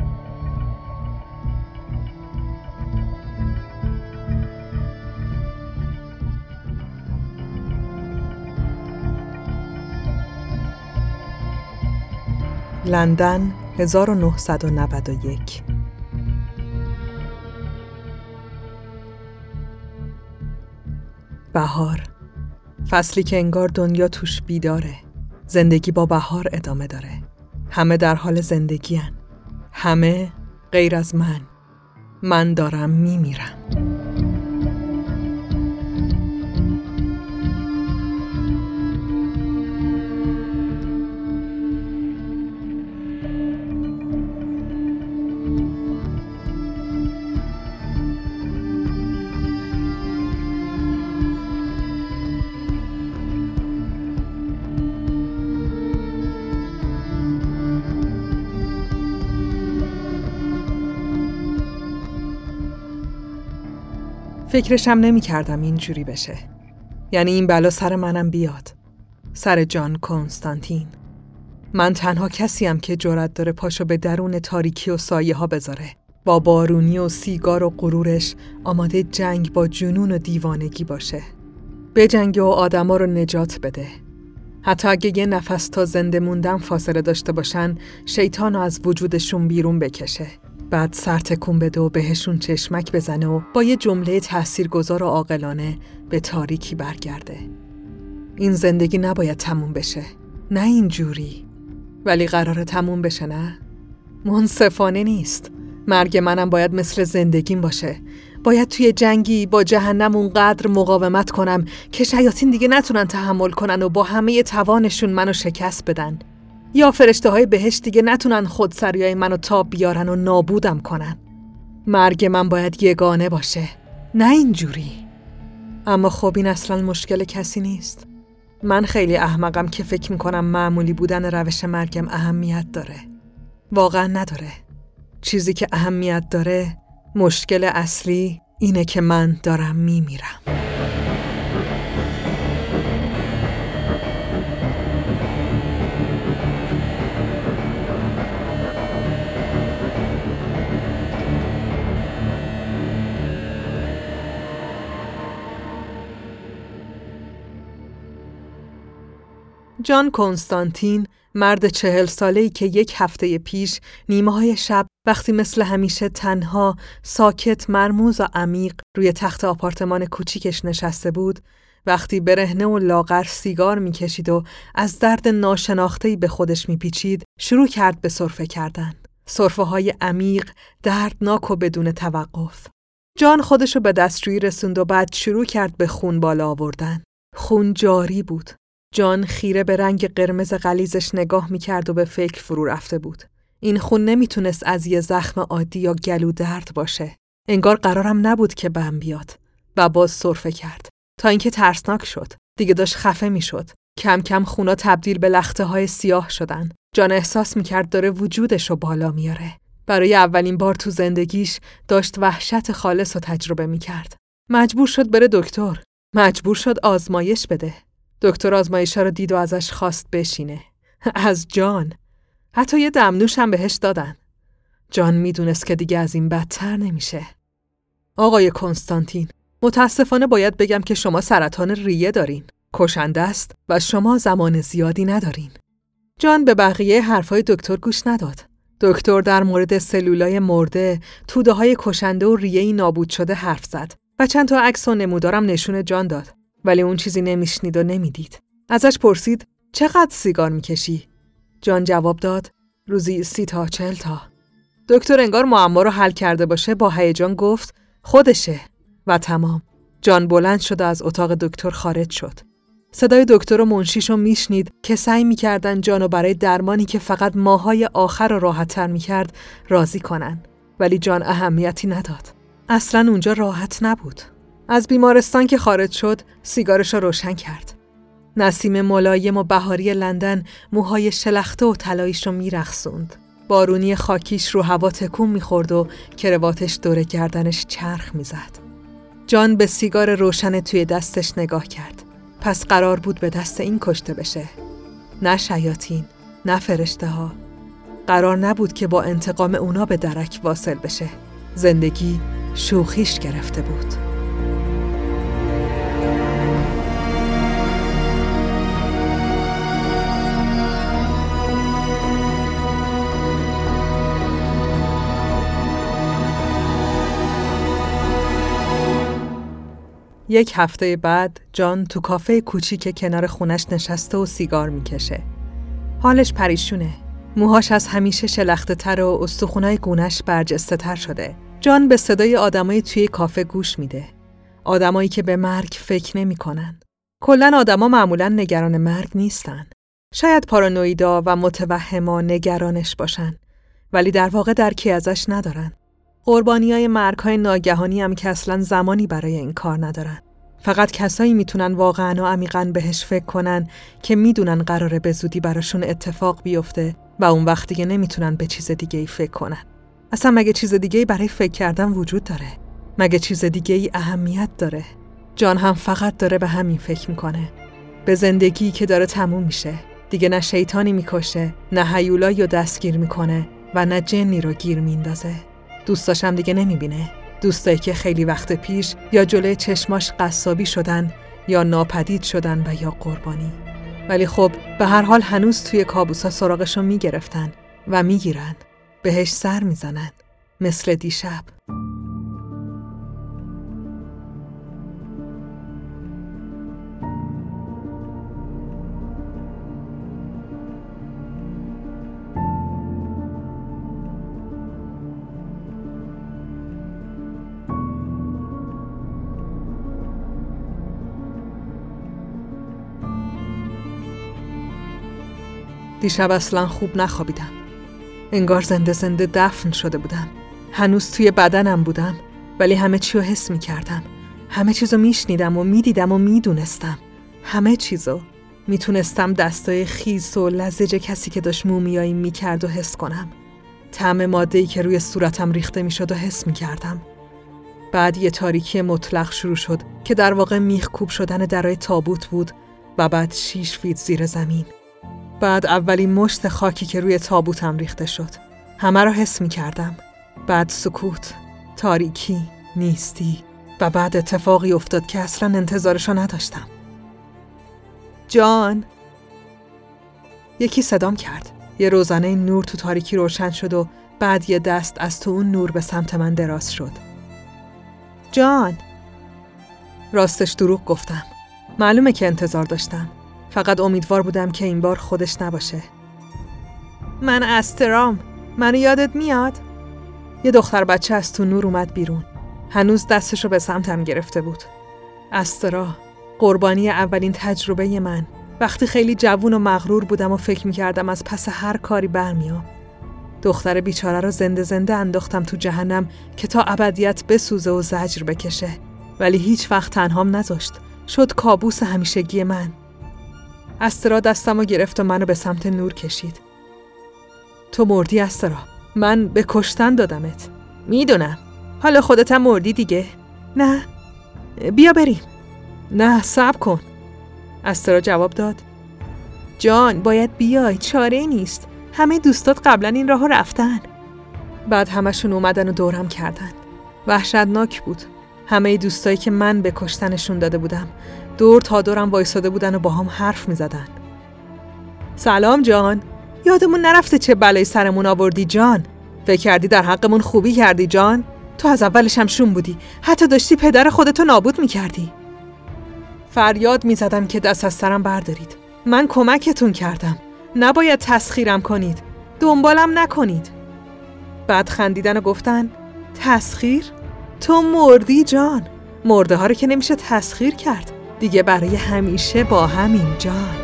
لندن 1991. بهار، فصلی که انگار دنیا توش بیداره. زندگی با بهار ادامه داره. همه در حال زندگی هن. همه غیر از من. من دارم میمیرم. فکرشم نمی کردم اینجوری بشه. یعنی این بلا سر منم بیاد. سر جان کنستانتین. من تنها کسیم که جرأت داره پاشو به درون تاریکی و سایه ها بذاره با بارونی و سیگار و غرورش آماده جنگ با جنون و دیوانگی باشه. به جنگ و آدما رو نجات بده. حتی اگه یه نفس تا زنده موندن فاصله داشته باشن، شیطان رو از وجودشون بیرون بکشه. بعد سر تکون بده و بهشون چشمک بزنه و با یه جمله تاثیرگذار و عاقلانه به تاریکی برگرده. این زندگی نباید تموم بشه. نه اینجوری. ولی قراره تموم بشه نه؟ منصفانه نیست. مرگ منم باید مثل زندگیم باشه. باید توی جنگی با جهنم اونقدر مقاومت کنم که شیاطین دیگه نتونن تحمل کنن و با همه توانشون منو شکست بدن. یا فرشته های بهشت دیگه نتونن خودسریای منو تاب بیارن و نابودم کنن. مرگ من باید یگانه باشه. نه اینجوری. اما خب این اصلا مشکل کسی نیست. من خیلی احمقم که فکر میکنم معمولی بودن روش مرگم اهمیت داره. واقعا نداره. چیزی که اهمیت داره، مشکل اصلی اینه که من دارم میمیرم. جان کنستانتین، مرد 40 ساله‌ای که یک هفته پیش نیمه‌های شب وقتی مثل همیشه تنها، ساکت، مرموز و عمیق روی تخت آپارتمان کوچیکش نشسته بود، وقتی برهنه و لاغر سیگار می‌کشید و از درد ناشناخته‌ای به خودش می‌پیچید، شروع کرد به سرفه کردن. سرفه‌های عمیق، دردناک و بدون توقف. جان خودشو به دستشویی رسوند و بعد شروع کرد به خون بالا آوردن. خون جاری بود. جان خیره به رنگ قرمز غلیظش نگاه می‌کرد و به فکر فرو رفته بود. این خون نمیتونست از یه زخم عادی یا گلو درد باشه. انگار قرارم نبود که بهم بیاد. و باز سرفه کرد تا اینکه ترسناک شد. دیگه داشت خفه میشد. کم کم خونا تبدیل به لخته‌های سیاه شدن. جان احساس می‌کرد داره وجودش رو بالا میاره. برای اولین بار تو زندگیش داشت وحشت خالص رو تجربه می‌کرد. مجبور شد بره دکتر. مجبور شد آزمایش بده. دکتر آزمایشا رو دید و ازش خواست بشینه. از جان. حتی یه دمنوش هم بهش دادن. جان میدونست که دیگه از این بدتر نمیشه. آقای کنستانتین، متاسفانه باید بگم که شما سرطان ریه دارین. کشنده است و شما زمان زیادی ندارین. جان به بقیه حرفای دکتر گوش نداد. دکتر در مورد سلولای مرده، توده‌های کشنده و ریه‌ای نابود شده حرف زد و چند تا عکس و نمودارم نشون جان داد. ولی اون چیزی نمیشنید و نمیدید. ازش پرسید چقدر سیگار میکشی؟ جان جواب داد روزی 30 تا 40 تا. دکتر انگار معما رو حل کرده باشه با هیجان گفت خودشه و تمام. جان بلند شد و از اتاق دکتر خارج شد. صدای دکتر و منشیشو میشنید که سعی میکردن جانو برای درمانی که فقط ماهای آخر رو راحت‌تر میکرد راضی کنن. ولی جان اهمیتی نداد. اصلا اونجا راحت نبود. از بیمارستان که خارج شد، سیگارش رو روشن کرد. نسیم ملایم و بهاری لندن موهای شلخته و طلایی‌ش رو میرقصوند. بارونی خاکیش رو هوا تکون میخورد و کرواتش دور گردنش چرخ میزد. جان به سیگار روشن توی دستش نگاه کرد. پس قرار بود به دست این کشته بشه. نه شیاطین، نه فرشته ها. قرار نبود که با انتقام اونا به درک واصل بشه. زندگی شوخیش گرفته بود. یک هفته بعد جان تو کافه کوچیک کنار خونش نشسته و سیگار میکشه. حالش پریشونه. موهاش از همیشه شلخته تر و استخونای گونه‌اش برجسته تر شده. جان به صدای آدمای توی کافه گوش میده. آدمایی که به مرگ فکر نمیکنن. کلاً آدما معمولاً نگران مرگ نیستن. شاید پارانویدا و متوهما نگرانش باشن، ولی در واقع درکی ازش ندارن. قربانیای مرگ‌های ناگهانی هم که اصلاً زمانی برای این کار ندارن. فقط کسایی میتونن واقعاً و عمیقاً بهش فکر کنن که میدونن قراره به زودی براشون اتفاق بیفته و اون وقت دیگه نمیتونن به چیز دیگه‌ای فکر کنن. اصلاً مگه چیز دیگه‌ای برای فکر کردن وجود داره؟ مگه چیز دیگه‌ای اهمیت داره؟ جان هم فقط داره به همین فکر میکنه. به زندگی که داره تموم میشه. دیگه نه شیطانی میکشه، نه هیولایی رو دستگیر میکنه و نه جنی رو گیر میندازه. دوستاش هم دیگه نمیبینه. دوستایی که خیلی وقت پیش یا جلوی چشماش قصابی شدن یا ناپدید شدن و یا قربانی. ولی خب به هر حال هنوز توی کابوسا سراغشو میگرفتن و میگیرن. بهش سر میزنن. مثل دیشب. دیشب اصلا خوب نخوابیدم. انگار زنده زنده دفن شده بودم. هنوز توی بدنم بودم، ولی همه چی رو حس می کردم. همه چیزو می شنیدم و می دیدم و می دونستم. همه چیزو می تونستم دستای خیس و لزج کسی که داشت مومیایی می کرد و حس کنم. طعم ماده‌ای که روی صورتم ریخته می شد و حس می کردم. بعد یه تاریکی مطلق شروع شد که در واقع میخکوب شدن درای تابوت بود و بعد 6 فیت زیر زمین. بعد اولین مشت خاکی که روی تابوتم ریخته شد. همه رو حس می کردم. بعد سکوت، تاریکی، نیستی و بعد اتفاقی افتاد که اصلا انتظارشو نداشتم. جان! یکی صدام کرد. یه روزنه نور تو تاریکی روشن شد و بعد یه دست از تو اون نور به سمت من دراز شد. جان! راستش دروغ گفتم. معلومه که انتظار داشتم. فقط امیدوار بودم که این بار خودش نباشه. من استرام. منو یادت میاد؟ یه دختر بچه از تو نور اومد بیرون. هنوز دستشو به سمتم گرفته بود. استرا، قربانی اولین تجربه من. وقتی خیلی جوون و مغرور بودم و فکر میکردم از پس هر کاری برمیام. دختر بیچاره رو زنده زنده انداختم تو جهنم که تا ابدیت بسوزه و زجر بکشه. ولی هیچ وقت تنهام نذاشت. شد کابوس همیشگی من. استرا دستمو گرفت و منو به سمت نور کشید. تو مردی استرا. من به کشتن دادمت. میدونم. حالا خودت هم مردی دیگه. نه. بیا بریم. نه، صبر کن. استرا جواب داد. جان، باید بیای. چاره نیست. همه دوستات قبلا این راهو رفتن. بعد همشون اومدن و دورم کردن. وحشتناک بود. همه دوستایی که من به کشتنشون داده بودم. دور تا دورم وایساده بودن و با هم حرف می زدن. سلام جان، یادمون نرفته چه بلایی سرمون آوردی جان. فکر کردی در حقمون خوبی کردی جان. تو از اولش هم شوم بودی، حتی داشتی پدر خودتو نابود می کردی. فریاد می زدم که دست از سرم بردارید. من کمکتون کردم، نباید تسخیرم کنید، دنبالم نکنید. بعد خندیدن و گفتن تسخیر؟ تو مردی جان، مرده ها رو که نمیشه تسخیر کرد. دیگه برای همیشه با همین جان.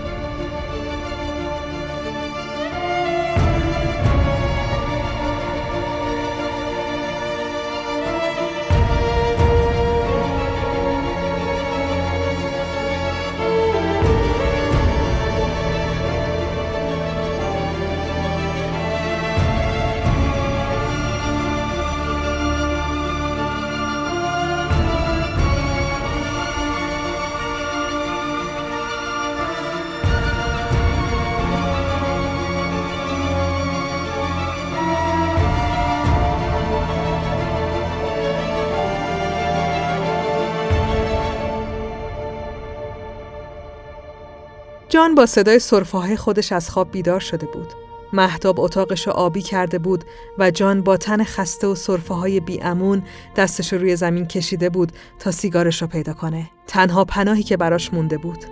جان با صدای سرفاهه خودش از خواب بیدار شده بود. مهتاب اتاقشو آبی کرده بود و جان با تن خسته و سرفاهای بی‌امون دستشو روی زمین کشیده بود تا سیگارشو پیدا کنه. تنها پناهی که براش مونده بود.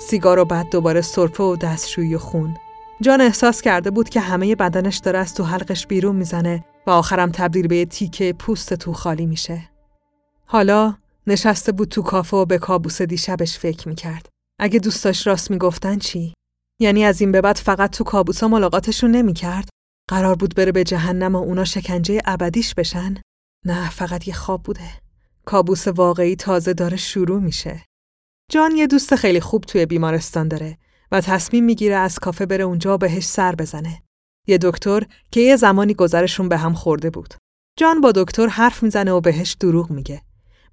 سیگار و بعد دوباره سرفه و دستشویی و خون. جان احساس کرده بود که همه بدنش داره از تو حلقش بیرون میزنه و آخرم تبدیل به تیکه پوست تو خالی میشه. حالا نشسته بود تو کافه و به کابوس دیشبش فکر میکرد. اگه دوستاش راست میگفتن چی؟ یعنی از این به بعد فقط تو کابوسا ملاقاتشون نمیکرد؟ قرار بود بره به جهنم و اونا شکنجه ابدیش بشن؟ نه، فقط یه خواب بوده. کابوس واقعی تازه داره شروع میشه. جان یه دوست خیلی خوب توی بیمارستان داره و تصمیم میگیره از کافه بره اونجا بهش سر بزنه. یه دکتر که یه زمانی گذرشون به هم خورده بود. جان با دکتر حرف میزنه و بهش دروغ میگه.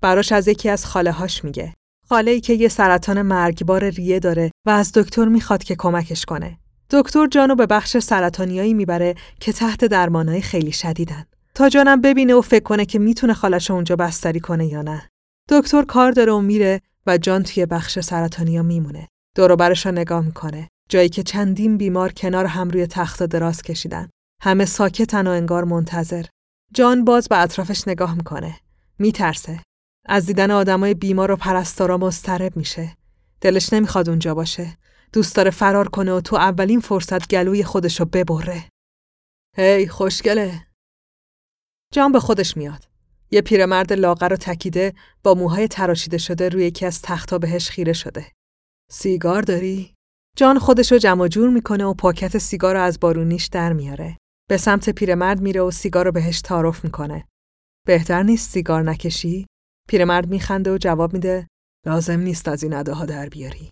براش از یکی از خاله‌هاش میگه. خاله‌ای که یه سرطان مرگبار ریه داره و از دکتر میخواد که کمکش کنه. دکتر جانو به بخش سرطانیایی میبره که تحت درمانای خیلی شدیدن. تا جانم ببینه و فکر کنه که میتونه خالش اونجا بستری کنه یا نه. دکتر کار داره و میره و جان توی بخش سرطانیا میمونه. دور و برش رو نگاه میکنه. جایی که چندین بیمار کنار هم روی تخت دراز کشیدن. همه ساکتن و انگار منتظر. جان باز به اطرافش نگاه میکنه. میترسه. از دیدن آدمای بیمار و پرستارا مضطرب میشه. دلش نمیخواد اونجا باشه. دوست داره فرار کنه و تو اولین فرصت گلوی خودشو ببره. هی خوشگله. جان به خودش میاد. یه پیرمرد لاغر و تکیده با موهای تراشیده شده روی یکی از تخت‌ها بهش خیره شده. سیگار داری؟ جان خودشو جمع جور میکنه و پاکت سیگار رو از بارونیش در میاره. به سمت پیرمرد میره و سیگار رو بهش تعارف میکنه. بهتر نیست سیگار نکشی؟ پیرمرد میخنده و جواب میده لازم نیست از این اداها در بیاری.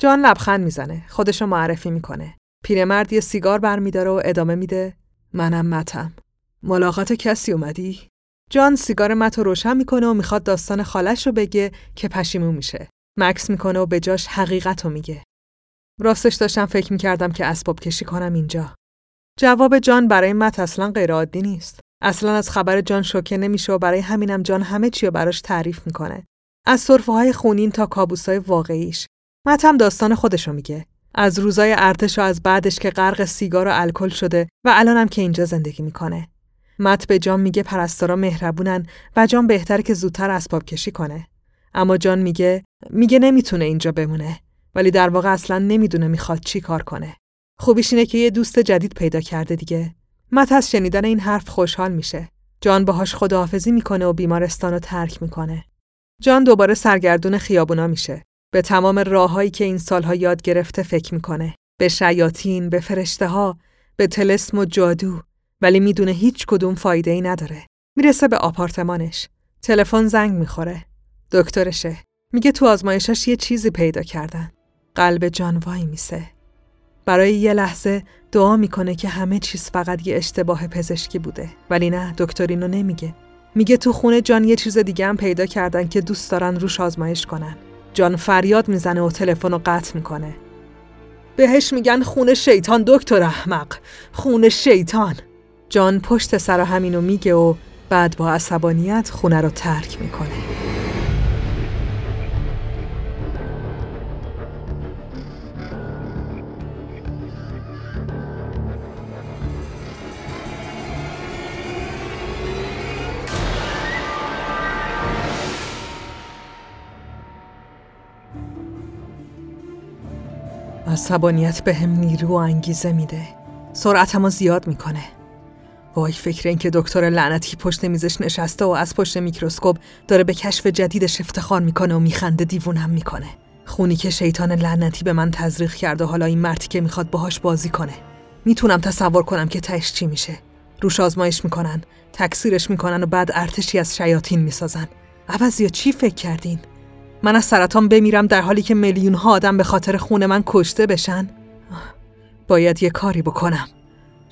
جان لبخند میزنه. خودشو معرفی میکنه. پیرمرد یه سیگار برمیداره و ادامه میده منم متم. ملاقات کسی اومدی؟ جان سیگار مت رو روشن میکنه و میخواد داستان خالش رو بگه که پشیمون میشه. مکس میکنه و به جاش حقیقت رو میگه. راستش داشتم فکر میکردم که اسباب کشی کنم اینجا. جواب جان برای مت اصلا غیر عادی نیست. اصلا از خبر جان شوکه نمیشه و برای همینم جان همه چی رو براش تعریف میکنه. از سرفه‌های خونین تا کابوسای واقعیش. مت هم داستان خودش رو میگه. از روزای ارتش و از بعدش که غرق سیگار و الکل شده و الانم که اینجا زندگی میکنه. مت به جان میگه پرستارا مهربونن و جان بهتر که زودتر اسباب کشی کنه. اما جان میگه نمیتونه اینجا بمونه، ولی در واقع اصلا نمیدونه میخواد چی کار کنه. خوبیش اینه که یه دوست جدید پیدا کرده دیگه. مت از شنیدن این حرف خوشحال میشه. جان باهاش خداحافظی میکنه و بیمارستانو ترک میکنه. جان دوباره سرگردون خیابونا میشه. به تمام راههایی که این سالها یاد گرفته فکر میکنه. به شیاطین، به فرشته‌ها، به طلسم و جادو. ولی میدونه هیچ کدوم فایده ای نداره. میرسه به آپارتمانش. تلفن زنگ میخوره. دکترشه. میگه تو آزمایشش یه چیزی پیدا کردن. قلب جان وای میسه. برای یه لحظه دعا میکنه که همه چیز فقط یه اشتباه پزشکی بوده. ولی نه، دکتر اینو نمیگه. میگه تو خونه جان یه چیز دیگه هم پیدا کردن که دوست دارن روش آزمایش کنن. جان فریاد میزنه و تلفن رو قطع میکنه. بهش میگن خون شیطان دکتر احمق. خون شیطان. جان پشت سر همینو میگه و بعد با عصبانیت خونه رو ترک میکنه. عصبانیت به هم نیرو و انگیزه میده. سرعتمو زیاد میکنه. وای فکر این که دکتر لعنتی پشت میزش نشسته و از پشت میکروسکوپ داره به کشف جدیدش افتخار میکنه و میخنده دیوونم میکنه. خونی که شیطان لعنتی به من تزریق کرده حالا این مردی که میخواد باهاش بازی کنه. میتونم تصور کنم که تهش چی میشه. روش آزمایش میکنن، تکثیرش میکنن و بعد ارتشی از شیاطین میسازن. عوض یا چی فکر کردین؟ من از سرطان بمیرم در حالی که میلیون ها آدم به خاطر خون من کشته بشن؟ باید یه کاری بکنم.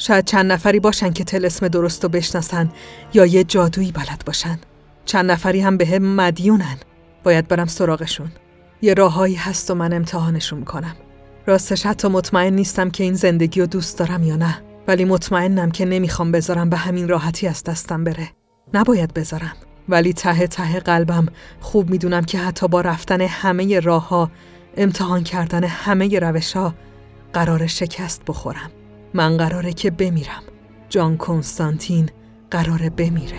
شاید چند نفری باشن که طلسم درستو بشناسن یا یه جادویی بلد باشن. چند نفری هم بهم مدیونن. باید برم سراغشون. یه راههایی هست و من امتحانشون میکنم. راستش حتی مطمئن نیستم که این زندگیو دوست دارم یا نه، ولی مطمئنم که نمیخوام بذارم به همین راحتی از دستم بره. نباید بذارم. ولی ته ته قلبم خوب میدونم که حتی با رفتن همه راهها، امتحان کردن همه روشها قرار شکست بخورم. من قراره که بمیرم. جان کنستانتین قراره بمیره.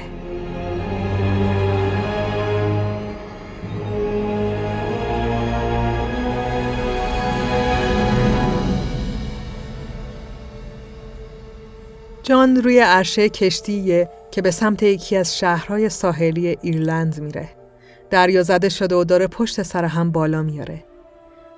جان روی عرشه کشتیه که به سمت یکی از شهرهای ساحلی ایرلند میره. دریا زده شده و داره پشت سر هم بالا میاره.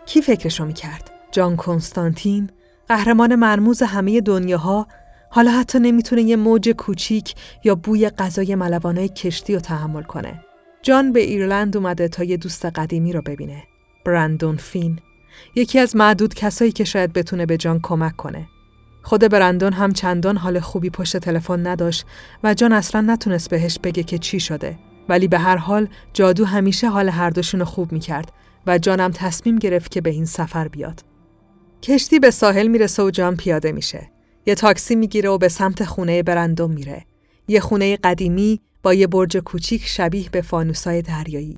کی فکرشو میکرد؟ جان کنستانتین، قهرمان مرموز همه دنیاها، حالا حتی نمیتونه یه موج کوچیک یا بوی غذای ملوانای کشتی رو تحمل کنه. جان به ایرلند اومده تا یه دوست قدیمی رو ببینه. برندن فین، یکی از معدود کسایی که شاید بتونه به جان کمک کنه. خود برندن هم چندان حال خوبی پشت تلفن نداشت و جان اصلا نتونست بهش بگه که چی شده، ولی به هر حال جادو همیشه حال هر دوشونو خوب میکرد و جانم تصمیم گرفت که به این سفر بیاد. کشتی به ساحل میرسه و جان پیاده میشه. یه تاکسی میگیره و به سمت خونه برندن میره. یه خونه قدیمی با یه برج کوچیک شبیه به فانوسای دریایی.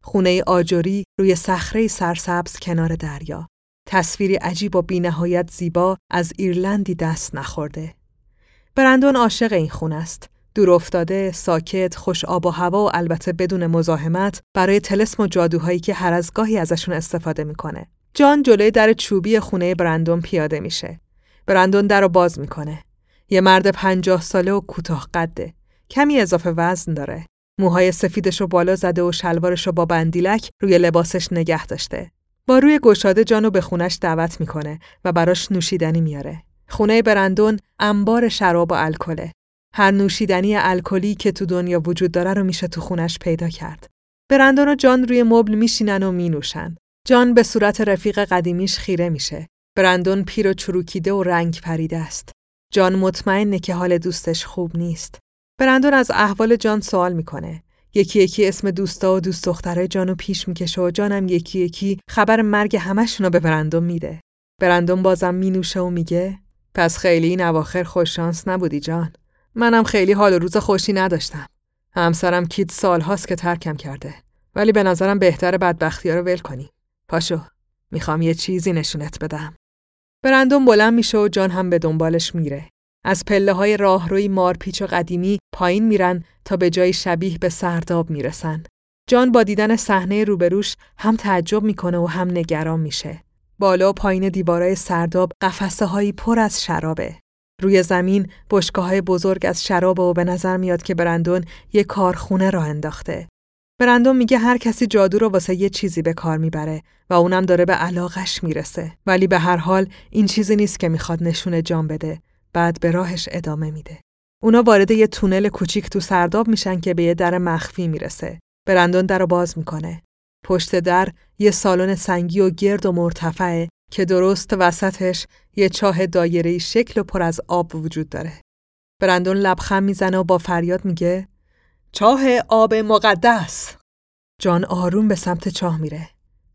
خونه آجری روی صخره سرسبز کنار دریا. تصویری عجیب و بی‌نهایت زیبا از ایرلندی دست نخورده. برندون عاشق این خونه است. دورافتاده، ساکت، خوش آب و هوا و البته بدون مزاحمت برای طلسم و جادوهایی که هر از گاهی ازشون استفاده میکنه. جان جلوی در چوبی خونه برندون پیاده میشه. برندون در رو باز میکنه. یه مرد 50 ساله و کوتاه قده. کمی اضافه وزن داره. موهای سفیدش رو بالا زده و شلوارش رو با بندیلک روی لباسش نگه داشته. با روی گشاده جانو به خونش دعوت میکنه و براش نوشیدنی میاره. خونه برندون انبار شراب و الکله. هر نوشیدنی الکلی که تو دنیا وجود داره رو میشه تو خونش پیدا کرد. برندون و جان روی مبل میشینن و مینوشن. جان به صورت رفیق قدیمیش خیره میشه. برندون پیر و چروکیده و رنگ پریده است. جان مطمئنه که حال دوستش خوب نیست. برندون از احوال جان سوال میکنه. یکی یکی اسم دوستا و دوست دخترای جانو پیش میکشه و جانم یکی یکی خبر مرگ همشونو به برندون میده. برندون بازم مینوشه و میگه پس خیلی این اواخر خوش شانس نبودی جان. منم خیلی حال و روز خوشی نداشتم. همسرم کیت سالهاست که ترکم کرده. ولی به نظرم بهتره بدبختی‌ها رو ول کنی. پاشو. میخوام یه چیزی نشونت بدم. برندون بلند میشه و جان هم به دنبالش میره. از پله‌های راهروی مارپیچ و قدیمی پایین میرن تا به جای شبیه به سرداب میرسن. جان با دیدن صحنه روبروش هم تعجب میکنه و هم نگران میشه. بالا و پایین دیوارای سرداب قفسه‌هایی پر از شرابه. روی زمین بشکه‌های بزرگ از شراب و به نظر میاد که برندون یه کارخونه راه انداخته. برندون میگه هر کسی جادو رو واسه یه چیزی به کار میبره و اونم داره به علاقش میرسه. ولی به هر حال این چیزی نیست که میخواد نشونه جان بده. بعد به راهش ادامه میده. اونا وارد یه تونل کوچیک تو سرداب میشن که به یه در مخفی میرسه. برندون در رو باز میکنه. پشت در یه سالن سنگی و گرد و مرتفعه که درست وسطش یه چاه دایره‌ای شکل و پر از آب وجود داره. برندون لبخند میزنه و با فریاد میگه چاه آب مقدس. جان آروم به سمت چاه میره.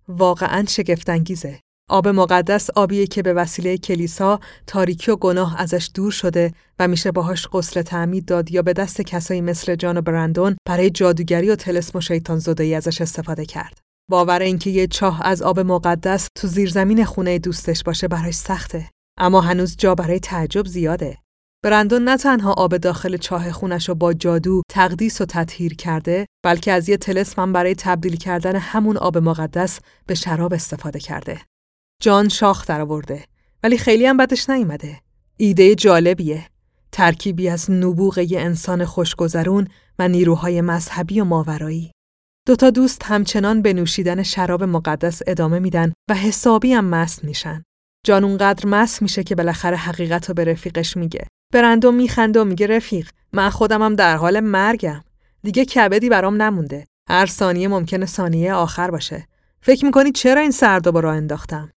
واقعاً شگفت‌انگیزه. آب مقدس آبیه که به وسیله کلیسا تاریکی و گناه ازش دور شده و میشه باهاش غسل تعمید داد یا به دست کسایی مثل جان و برندون برای جادوگری و طلسم و شیطان زدایی ازش استفاده کرد. باور اینکه یه چاه از آب مقدس تو زیرزمین خونه دوستش باشه براش سخته، اما هنوز جا برای تعجب زیاده. برندون نه تنها آب داخل چاه خونش رو با جادو تقدیس و تطهیر کرده، بلکه از یه طلسم هم برای تبدیل کردن همون آب مقدس به شراب استفاده کرده. جان شاخ درآورده، ولی خیلی هم بدش نیومده. ایده جالبیه. ترکیبی از نبوغ یه انسان خوشگذرون و نیروهای مذهبی و ماورایی. دوتا دوست همچنان به نوشیدن شراب مقدس ادامه میدن و حسابی هم مست میشن. جان اونقدر مست میشه که بالاخره حقیقت رو به رفیقش میگه. برندون میخنده و میگه رفیق، من خودم هم در حال مرگم. دیگه کبدی برام نمونده. هر ثانیه ممکنه ثانیه آخر باشه. فکر میکنی چرا این سرداب را انداختم؟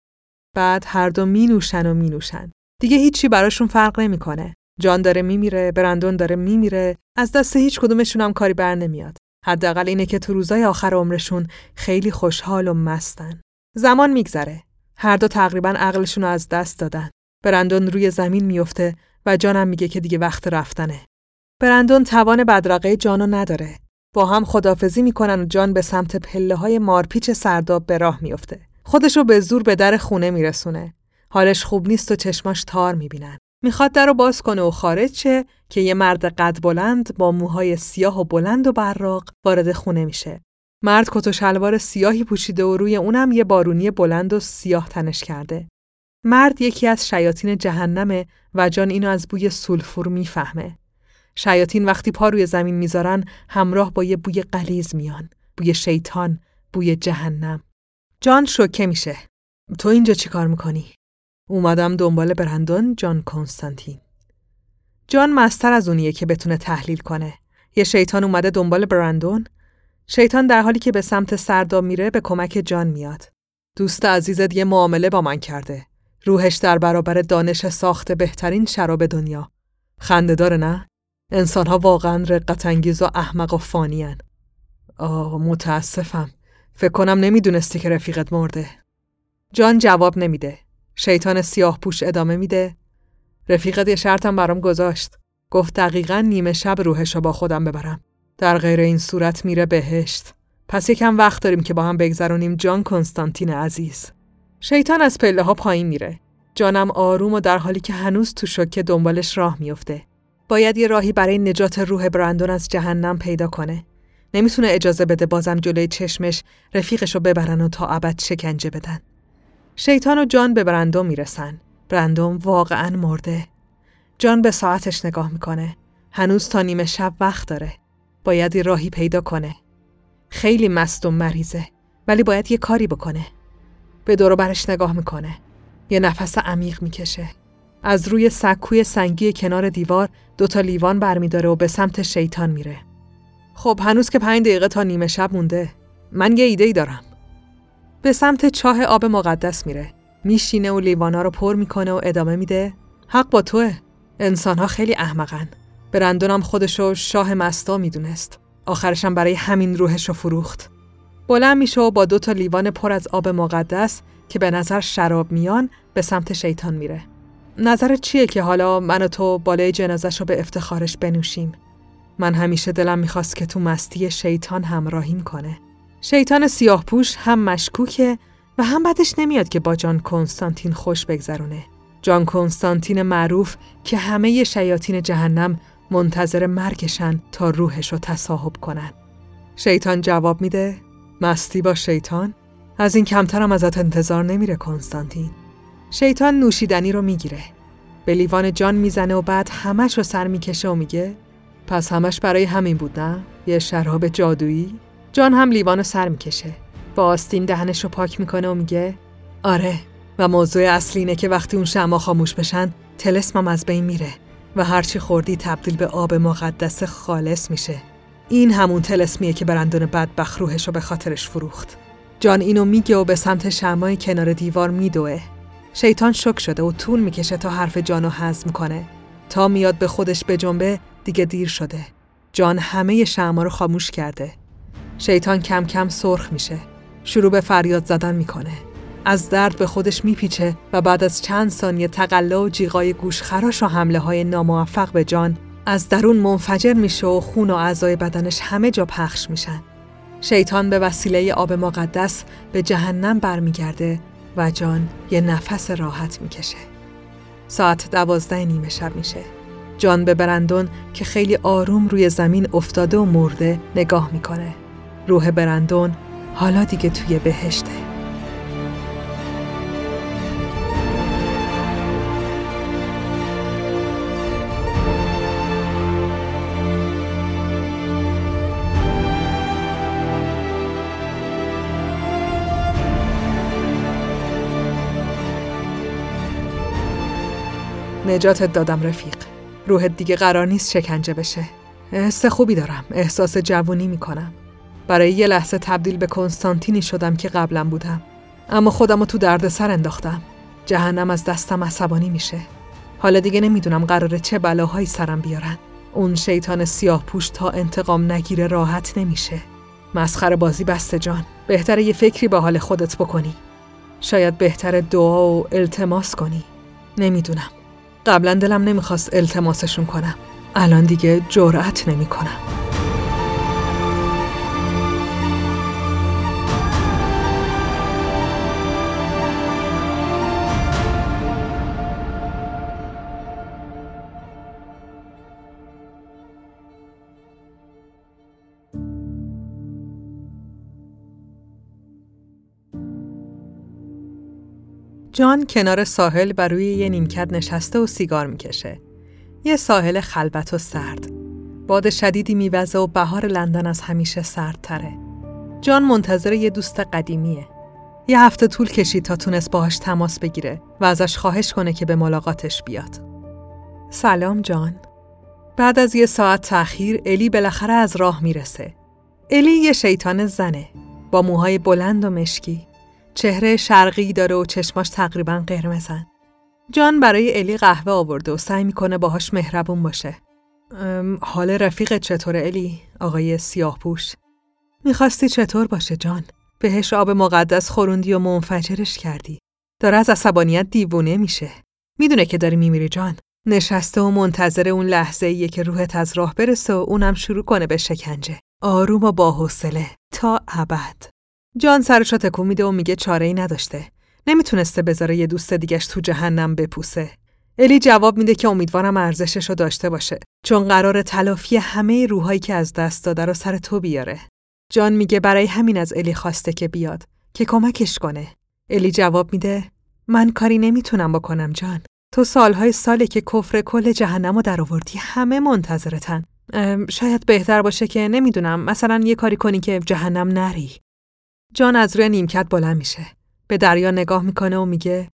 بعد هر دو مینوشن و مینوشن. دیگه هیچی براشون فرق نمیکنه. جان داره میمیره، برندون داره میمیره. از دست هیچ کدومشون هم کاری بر نمیاد. حداقل اینه که تو روزای آخر عمرشون خیلی خوشحال و مستن. زمان میگذره. هر دو تقریباً عقلشون رو از دست دادن. برندون روی زمین میفته و جانم میگه که دیگه وقت رفتنه. برندون توان بدرقه جانو نداره. با هم خدافظی میکنن و جان به سمت پله‌های مارپیچ سرداب به راه میفته. خودشو به زور به در خونه میرسونه. حالش خوب نیست و چشماش تار میبینن. میخواد در رو باز کنه و خارج شه که یه مرد قد بلند با موهای سیاه و بلند و براق وارد خونه میشه. مرد کت و شلوار سیاهی پوشیده و روی اونم یه بارونی بلند و سیاه تنش کرده. مرد یکی از شیاطین جهنمه و جان اینو از بوی سولفور میفهمه. شیاطین وقتی پا روی زمین میذارن همراه با یه بوی غلیظ میان. بوی شیطان، بوی جهنم. جان شوکه میشه. تو اینجا چی کار میکنی؟ اومدم دنبال برندون جان کنستانتین. جان مستر از اونیه که بتونه تحلیل کنه. یه شیطان اومده دنبال برندون. شیطان در حالی که به سمت سرداب میره به کمک جان میاد. دوست عزیزت یه معامله با من کرده. روحش در برابر دانش ساخت بهترین شراب دنیا. خنده داره نه؟ انسانها واقعا رقت انگیز و احمق و فانی ان. متاسفم. فکر کنم نمیدونستی که رفیقت مرده. جان جواب نمیده. شیطان سیاه پوش ادامه میده. رفیقت یه شرطم برام گذاشت. گفت دقیقاً نیمه شب روحشو با خودم ببرم. در غیر این صورت میره بهشت. پس یکم وقت داریم که با هم بگذرونیم جان کنستانتین عزیز. شیطان از پله ها پایین میره. جانم آروم و در حالی که هنوز تو شوکه دنبالش راه میفته. باید یه راهی برای نجات روح برندون از جهنم پیدا کنه. نمیتونه اجازه بده بازم جلوی چشمش رفیقشو ببرن و تا ابد شکنجه بدن. شیطان و جان به برندون میرسن. برندون واقعاً مرده. جان به ساعتش نگاه میکنه. هنوز تا نیمه شب وقت داره. باید یه راهی پیدا کنه. خیلی مست و مریضه، ولی باید یه کاری بکنه. به دور و برش نگاه میکنه. یه نفس عمیق میکشه. از روی سکوی سنگی کنار دیوار دوتا لیوان برمیداره و به سمت شیطان میره. خب هنوز که 5 دقیقه تا نیمه شب مونده. من یه ایده‌ای دارم. به سمت چاه آب مقدس میره. میشینه و لیوانا رو پر میکنه و ادامه میده. حق با توه. انسان‌ها خیلی احمقن. برندونم خودشو شاه مستا میدونست. آخرشم برای همین روحشو فروخت. بلند میشه و با 2 لیوان پر از آب مقدس که به نظر شراب میان به سمت شیطان میره. نظرت چیه که حالا من و تو بالای جنازه‌شو به افتخارش بنوشیم؟ من همیشه دلم میخواست که تو مستی شیطان همراهیم کنه. شیطان سیاه‌پوش هم مشکوکه و هم بعدش نمیاد که با جان کنستانتین خوش بگذرونه. جان کنستانتین معروف که همه شیاطین جهنم منتظر مرگشن تا روحشو تصاحب کنن. شیطان جواب میده مستی با شیطان؟ از این کمترم ازت انتظار نمیره کنستانتین. شیطان نوشیدنی رو میگیره. به لیوان جان میزنه و بعد همش رو سر میکشه و میگه پس همش برای همین بود نه؟ یه شراب جادویی؟ جان هم لیوانو سر میکشه. با آستین دهنش رو پاک میکنه و میگه آره، و موضوع اصلی اینه که وقتی اون شمع‌ها خاموش بشن طلسمم از بین میره و هرچی خوردی تبدیل به آب مقدس خالص میشه. این همون طلسمیه که برندون بدبخت روحشو به خاطرش فروخت. جان اینو میگه و به سمت شمع‌های کنار دیوار میدوه. شیطان شوک شده و طول میکشه تا حرف جانو هضم کنه. تا میاد به خودش بجنبه دیگه دیر شده. جان همه شمع‌ها رو خاموش کرده. شیطان کم کم سرخ میشه. شروع به فریاد زدن میکنه. از درد به خودش میپیچه و بعد از چند ثانیه تقلا و جیغای گوشخراش و حمله‌های ناموفق به جان از درون منفجر میشه و خون و اعضای بدنش همه جا پخش میشن. شیطان به وسیله آب مقدس به جهنم برمیگرده و جان یه نفس راحت میکشه. ساعت 12 نیمه شب میشه. جان به برندون که خیلی آروم روی زمین افتاده و مرده نگاه میکنه. روح برندون حالا دیگه توی بهشته. نجاتت دادم رفیق. روحت دیگه قرار نیست شکنجه بشه. حس خوبی دارم. احساس جوونی میکنم. برای یه لحظه تبدیل به کنستانتینی شدم که قبلا بودم. اما خودمو تو دردسر انداختم. جهنم از دستم عصبانی میشه. حالا دیگه نمیدونم قراره چه بلاهایی سرم بیارن. اون شیطان سیاه پوش تا انتقام نگیره راحت نمیشه. مسخره بازی بسته جان. بهتره یه فکری به حال خودت بکنی. شاید بهتره دعا و التماس کنی. نمیدونم. قبلا دلم نمیخواست التماسشون کنم. الان دیگه جرأت نمیکنم. جان کنار ساحل بر روی یه نیمکت نشسته و سیگار میکشه. یه ساحل خلوت و سرد. باد شدیدی میوزه و بهار لندن از همیشه سردتره. جان منتظر یه دوست قدیمیه. یه هفته طول کشید تا تونست باهاش تماس بگیره و ازش خواهش کنه که به ملاقاتش بیاد. سلام جان. بعد از یه ساعت تأخیر الی بالاخره از راه میرسه. الی یه شیطان زنه با موهای بلند و مشکی. چهره شرقی داره و چشماش تقریباً قرمزن. جان برای الی قهوه آورده و سعی میکنه باهاش مهربون باشه. حال رفیقت چطوره الی؟ آقای سیاه‌پوش. میخواستی چطور باشه جان؟ بهش آب مقدس خوروندی و منفجرش کردی. داره از عصبانیت دیوونه میشه. میدونه که داری میمیری جان. نشسته و منتظر اون لحظه‌ایه که روحت از راه برسه و اونم شروع کنه به شکنجه. آروم و با حوصله تا ابد. جان سرشو تکون میده و میگه چاره‌ای نداشته. نمیتونسته بذاره یه دوست دیگش تو جهنم بپوسه. الی جواب میده که امیدوارم ارزششو داشته باشه، چون قراره تلافی همه روحایی که از دست داده رو سر تو بیاره. جان میگه برای همین از الی خواسته که بیاد، که کمکش کنه. الی جواب میده من کاری نمیتونم بکنم جان. تو سالهای ساله که کفر کل جهنمو درآوردی، همه منتظرتن. شاید بهتر باشه که نمیدونم مثلا یه کاری کنی که جهنم نری. جان از روی نیمکت بلند میشه، به دریا نگاه میکنه و میگه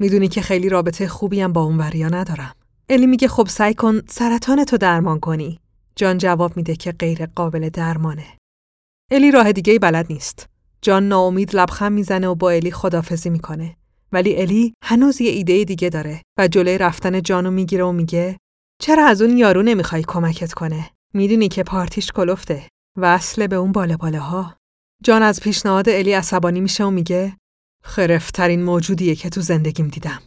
میدونی که خیلی رابطه خوبی هم با اون وریا ندارم. الی میگه خب سعی کن سرطان تو درمان کنی. جان جواب میده که غیر قابل درمانه. الی راه دیگه‌ای بلد نیست. جان ناامید لبخند میزنه و با الی خداحافظی میکنه. ولی الی هنوز یه ایده دیگه داره و جلوی رفتن جانو میگیره و میگه چرا از اون یارو نمیخوای کمکت کنه؟ میدونی که پارتیش کلفته و اصل به اون باله باله ها. جان از پیشنهاد الی عصبانی میشه و میگه خرفترین موجودیه که تو زندگیم دیدم.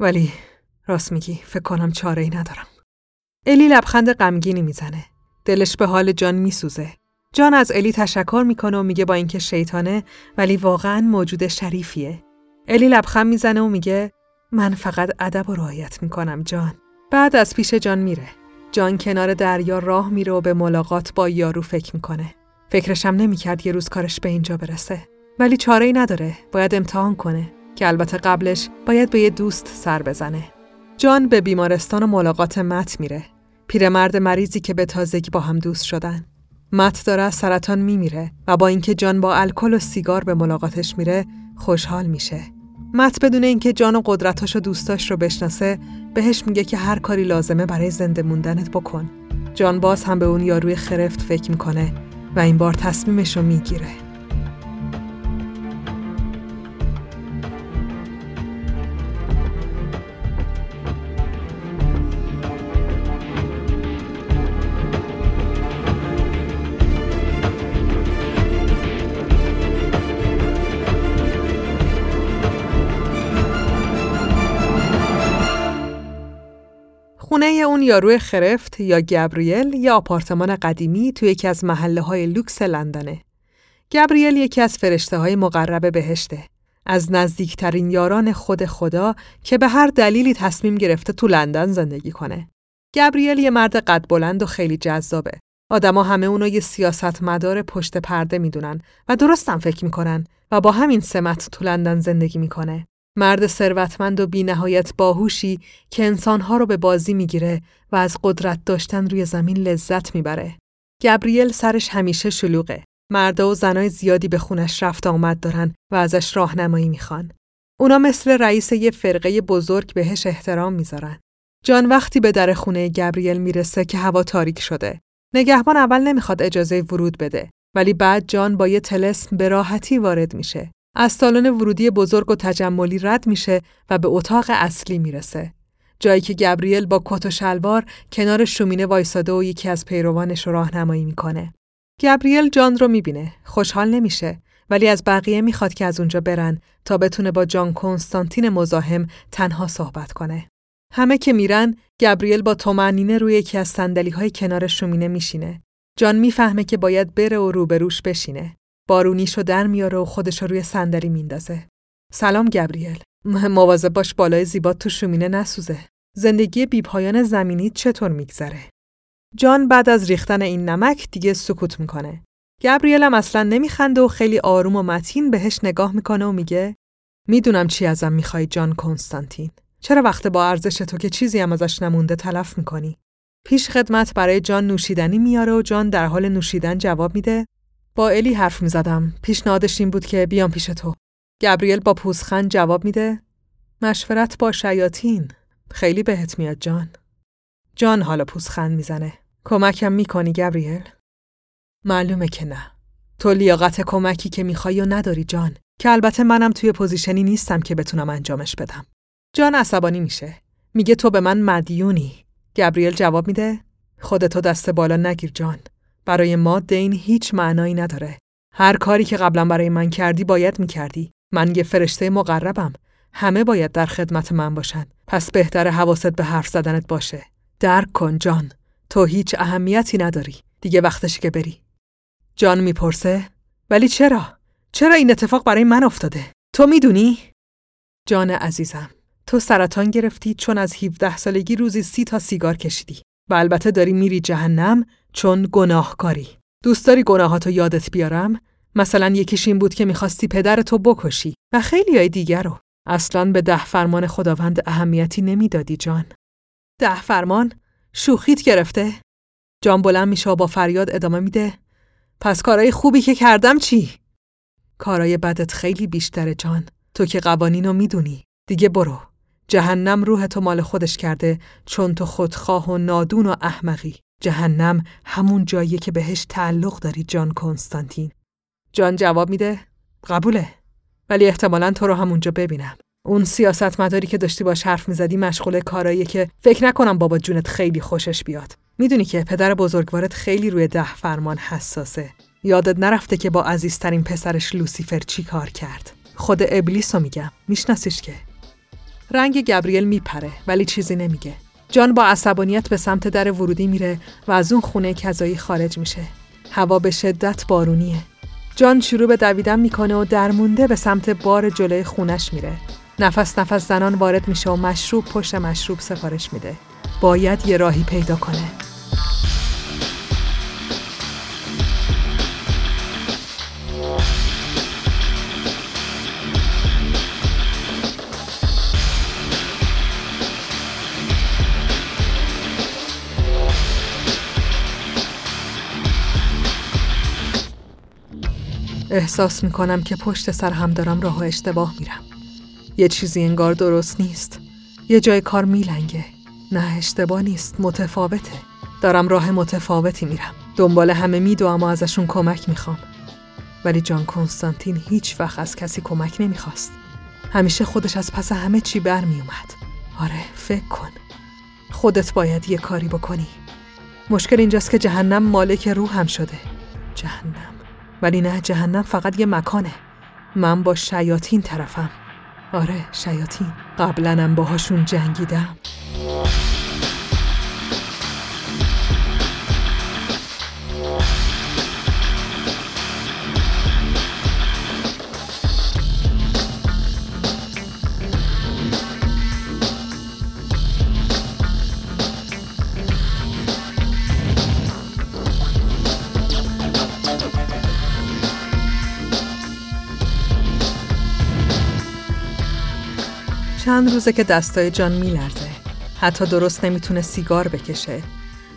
ولی راست میگی، فکر کنم چاره‌ای ندارم. الی لبخند غمگینی میزنه. دلش به حال جان میسوزه. جان از الی تشکر میکنه و میگه با اینکه شیطانه ولی واقعاً موجود شریفیه. الی لبخند میزنه و میگه من فقط ادب و رعایت میکنم جان. بعد از پیش جان میره. جان کنار دریا راه میره و به ملاقات با یارو فکر میکنه. فکرش هم نمیکرد یه روز کارش به اینجا برسه. ولی چاره‌ای نداره، باید امتحان کنه که البته قبلش باید به یه دوست سر بزنه. جان به بیمارستان و ملاقات مت میره، پیرمرد مریضی که به تازگی با هم دوست شدن. مت داره از سرطان میمیره و با اینکه جان با الکل و سیگار به ملاقاتش میره خوشحال میشه. مت بدون اینکه جان و قدرتاش و دوستاش رو بشناسه بهش میگه که هر کاری لازمه برای زنده موندنت بکن. جان باز هم به اون یاروی خرفت فکر میکنه و این بار تصمیمش رو میگیره. خونه اون یارو خرفت یا گابریل یا آپارتمان قدیمی توی یکی از محله‌های لوکس لندنه. گابریل یکی از فرشته‌های مقرب بهشته، از نزدیکترین یاران خود خدا که به هر دلیلی تصمیم گرفته تو لندن زندگی کنه. گابریل یه مرد قد بلند و خیلی جذابه. آدما همه اونو یه سیاستمدار پشت پرده میدونن و درستم فکر میکنن و با همین سمت تو لندن زندگی میکنه. مرد ثروتمند و بی‌نهایت باهوشی که انسان‌ها رو به بازی می‌گیره و از قدرت داشتن روی زمین لذت می‌بره. گابریل سرش همیشه شلوغه. مردا و زنای زیادی به خونش رفت آمد دارن و ازش راهنمایی می‌خوان. اونا مثل رئیس یه فرقه بزرگ بهش احترام می‌ذارن. جان وقتی به در خونه گابریل میرسه که هوا تاریک شده. نگهبان اول نمی‌خواد اجازه ورود بده، ولی بعد جان با یه طلسم به راحتی وارد میشه. از سالن ورودی بزرگ و تجملی رد میشه و به اتاق اصلی میرسه، جایی که گابریل با کت و شلوار کنار شومینه وایساده و یکی از پیروانش راهنمایی میکنه. گابریل جان رو میبینه، خوشحال نمیشه، ولی از بقیه میخواد که از اونجا برن تا بتونه با جان کنستانتین مزاحم تنها صحبت کنه. همه که میرن، گابریل با طمأنینه روی یکی از صندلی‌های کنار شومینه میشینه. جان میفهمه که باید بره و روبروش بشینه. بارونیشو در میاره و خودشو روی صندلی میندازه. سلام گابریل. مواظب باش بالای زیبات تو شومینه نسوزه. زندگی بیپایان زمینی چطور میگذره؟ جان بعد از ریختن این نمک دیگه سکوت میکنه. گابریل هم اصلا نمیخنده و خیلی آروم و متین بهش نگاه میکنه و میگه میدونم چی ازم میخوای جان کنستانتین. چرا وقت با ارزش تو که چیزی هم ازش نمونده تلف میکنی؟ پیش خدمت برای جان نوشیدنی میاره و جان در حال نوشیدن جواب میده با الی حرف میزدم. پیشنهادش این بود که بیام پیش تو. گابریل با پوزخند جواب میده مشورت با شیاطین خیلی بهت میاد جان. جان حالا پوزخند میزنه. کمکم میکنی گابریل؟ معلومه که نه. تو لیاقت کمکی که میخوای و نداری جان، که البته منم توی پوزیشنی نیستم که بتونم انجامش بدم. جان عصبانی میشه. میگه تو به من مدیونی. گابریل جواب میده خودتو دست بالا نگیر جان. برای ما دین هیچ معنایی نداره. هر کاری که قبلا برای من کردی باید میکردی. من یه فرشته مقربم. همه باید در خدمت من باشن. پس بهتره حواست به حرف زدنت باشه. درک کن جان، تو هیچ اهمیتی نداری. دیگه وقتشه که بری. جان میپرسه: ولی چرا؟ چرا این اتفاق برای من افتاده؟ تو میدونی؟ جان عزیزم، تو سرطان گرفتی چون از 17 سالگی روزی 30 تا سیگار کشیدی. و البته داری میری جهنم چون گناهکاری. دوست داری گناهاتو یادت بیارم؟ مثلا یکیش این بود که میخواستی پدرتو بکشی و خیلیای دیگر رو. اصلاً به 10 فرمان خداوند اهمیتی نمیدادی جان. 10 فرمان؟ شوخیت گرفته؟ جان بلند میشه و با فریاد ادامه میده: پس کارهای خوبی که کردم چی؟ کارهای بدت خیلی بیشتره جان. تو که قوانینو میدونی. دیگه برو. جهنم روحتو مال خودش کرده چون تو خودخواه و نادون و احمقی. جهنم همون جاییه که بهش تعلق داری جان کنستانتین. جان جواب میده: قبوله، ولی احتمالاً تو رو همونجا ببینم. اون سیاستمداری که داشتی باش حرف میزدی مشغول کاراییه که فکر نکنم بابا جونت خیلی خوشش بیاد. میدونی که پدر بزرگوارت خیلی روی 10 فرمان حساسه. یادت نرفته که با عزیزترین پسرش لوسیفر چی کار کرد؟ خود ابلیسو میگم، میشناسیش که. رنگ گابریل میپره ولی چیزی نمیگه. جان با عصبانیت به سمت در ورودی میره و از اون خونه کذایی خارج میشه. هوا به شدت بارونیه. جان شروع به دویدن میکنه و درمونده به سمت بار جلوی خونش میره. نفس زنان وارد میشه و مشروب پشت مشروب سفارش میده. باید یه راهی پیدا کنه. احساس میکنم که پشت سر هم دارم راه اشتباه میرم. یه چیزی انگار درست نیست. یه جای کار میلنگه. نه، اشتباه نیست، متفاوته. دارم راه متفاوتی میرم. دنبال همه میدوام و ازشون کمک میخوام. ولی جان کنستانتین هیچ وقت از کسی کمک نمیخواست. همیشه خودش از پس همه چی بر میومد. آره، فکر کن. خودت باید یه کاری بکنی. مشکل اینجاست که جهنم مالک روحم شده. جهنم. ولی نه، جهنم فقط یه مکانه. من با شیاطین طرفم. آره، شیاطین. قبلنم باهاشون جنگیدم. چند روزه که دستای جان میلرزه. حتی درست نمیتونه سیگار بکشه.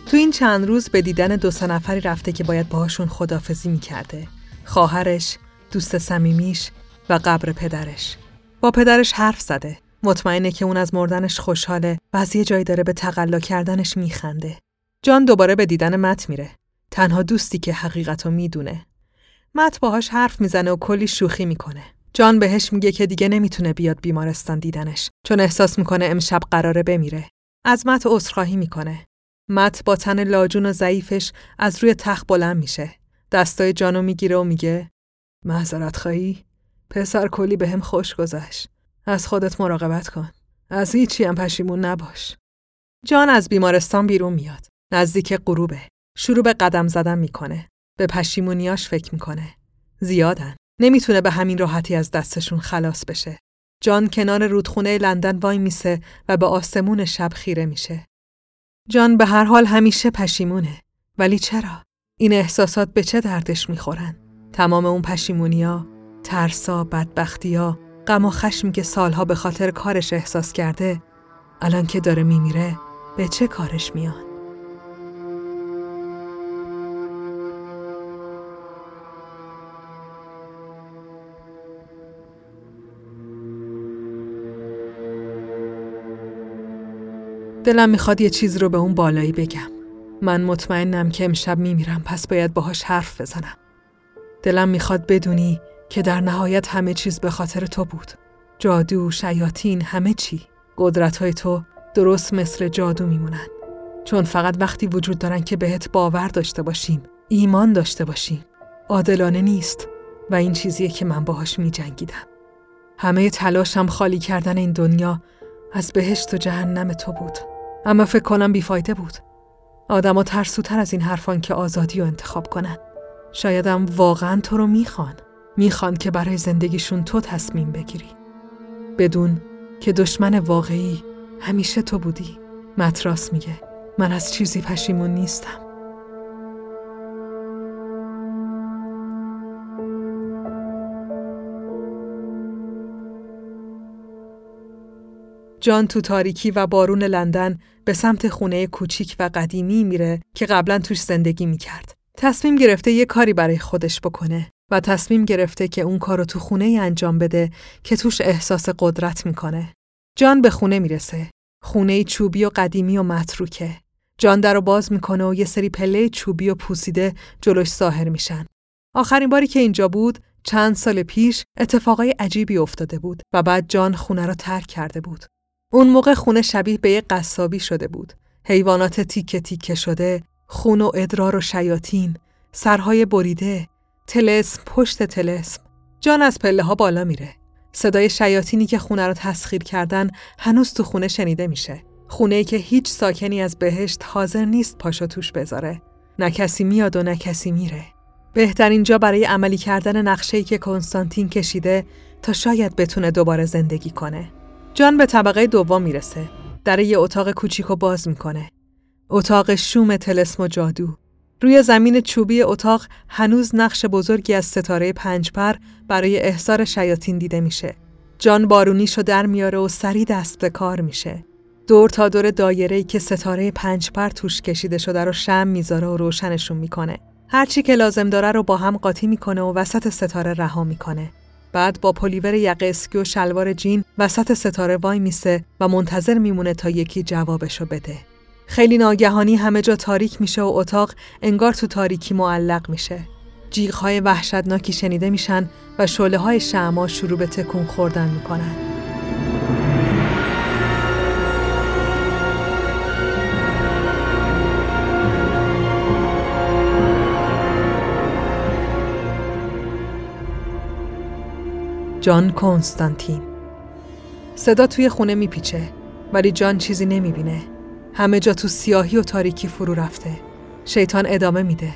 تو این چند روز به دیدن 2-3 نفری رفته که باید باهاشون خداحافظی میکرده. خواهرش، دوست صمیمیش و قبر پدرش. با پدرش حرف زده. مطمئنه که اون از مردنش خوشحاله و از یه جایی داره به تقلا کردنش میخنده. جان دوباره به دیدن مت میره. تنها دوستی که حقیقتو میدونه. مت باهاش حرف میزنه و کلی شوخی میکنه. جان بهش میگه که دیگه نمیتونه بیاد بیمارستان دیدنش چون احساس میکنه امشب قراره بمیره. از مت عذرخواهی میکنه. مت با تن لاجون و ضعیفش از روی تخت بلند میشه. دستای جانو میگیره و میگه: معذرت خواهی؟ پسر کلی بهم خوش گذشت. از خودت مراقبت کن. از هیچی هم پشیمون نباش. جان از بیمارستان بیرون میاد. نزدیک غروبه. شروع به قدم زدن میکنه. به پشیمونیاش فکر میکنه. زیادن. نمیتونه به همین راحتی از دستشون خلاص بشه. جان کنار رودخونه لندن وای میسه و به آسمون شب خیره میشه. جان به هر حال همیشه پشیمونه. ولی چرا؟ این احساسات به چه دردش میخورن؟ تمام اون پشیمونیا، ترسا، بدبختیا، غم و خشم که سالها به خاطر کارش احساس کرده، الان که داره میمیره به چه کارش میان؟ دلم میخواد یه چیز رو به اون بالایی بگم. من مطمئنم که امشب میمیرم، پس باید باهاش حرف بزنم. دلم میخواد بدونی که در نهایت همه چیز به خاطر تو بود. جادو، شیاطین، همه چی. قدرت‌های تو درست مثل جادو میمونن. چون فقط وقتی وجود دارن که بهت باور داشته باشیم، ایمان داشته باشیم. عادلانه نیست و این چیزیه که من باهاش میجنگیدم. همه تلاشم خالی کردن این دنیا از بهشت و جهنم تو بود. اما فکر کنم بیفایده بود. آدم‌ها ترسوتر از این حرفان که آزادی رو انتخاب کنن. شایدم واقعاً تو رو میخوان که برای زندگیشون تو تصمیم بگیری. بدون که دشمن واقعی همیشه تو بودی. مت راست میگه. من از چیزی پشیمون نیستم. جان تو تاریکی و بارون لندن به سمت خونه کوچیک و قدیمی میره که قبلا توش زندگی میکرد. تصمیم گرفته یه کاری برای خودش بکنه و تصمیم گرفته که اون کارو تو خونه ای انجام بده که توش احساس قدرت میکنه. جان به خونه میرسه. خونه چوبی و قدیمی و متروکه. جان درو باز میکنه و یه سری پله چوبی و پوسیده جلوش ظاهر میشن. آخرین باری که اینجا بود چند سال پیش اتفاقای عجیبی افتاده بود و بعد جان خونه رو ترک کرده بود. اون موقع خونه شبیه به یه قصابی شده بود. حیوانات تیکه تیکه شده، خون و ادرار و شیاطین، سرهای بریده، طلسم پشت طلسم. جان از پله ها بالا میره. صدای شیاطینی که خونه رو تسخیر کردن هنوز تو خونه شنیده میشه. خونه‌ای که هیچ ساکنی از بهشت حاضر نیست پاشو توش بذاره. نه کسی میاد و نه کسی میره. بهترین جا برای عملی کردن نقشه‌ای که کنستانتین کشیده تا شاید بتونه دوباره زندگی کنه. جان به طبقه دوم میرسه. در یه اتاق کوچیکو باز میکنه. اتاق شوم طلسم و جادو. روی زمین چوبی اتاق هنوز نقش بزرگی از ستاره 5 پر برای احضار شیاطین دیده میشه. جان بارونیشو در میاره و سریع دست به کار میشه. دور تا دور دایره‌ای که ستاره 5 پر توش کشیده شده رو شمع میذاره و روشنشون میکنه. هر چی که لازم داره رو با هم قاطی میکنه و وسط ستاره رها میکنه. بعد با پلیور یقه اسکی و شلوار جین وسط ستاره وای میسه و منتظر میمونه تا یکی جوابشو بده. خیلی ناگهانی همه جا تاریک میشه و اتاق انگار تو تاریکی معلق میشه. جیغ‌های وحشتناکی شنیده میشن و شعله‌های شمع شروع به تکون خوردن میکنن. جان کنستانتین. صدا توی خونه میپیچه ولی جان چیزی نمیبینه. همه جا تو سیاهی و تاریکی فرو رفته. شیطان ادامه میده.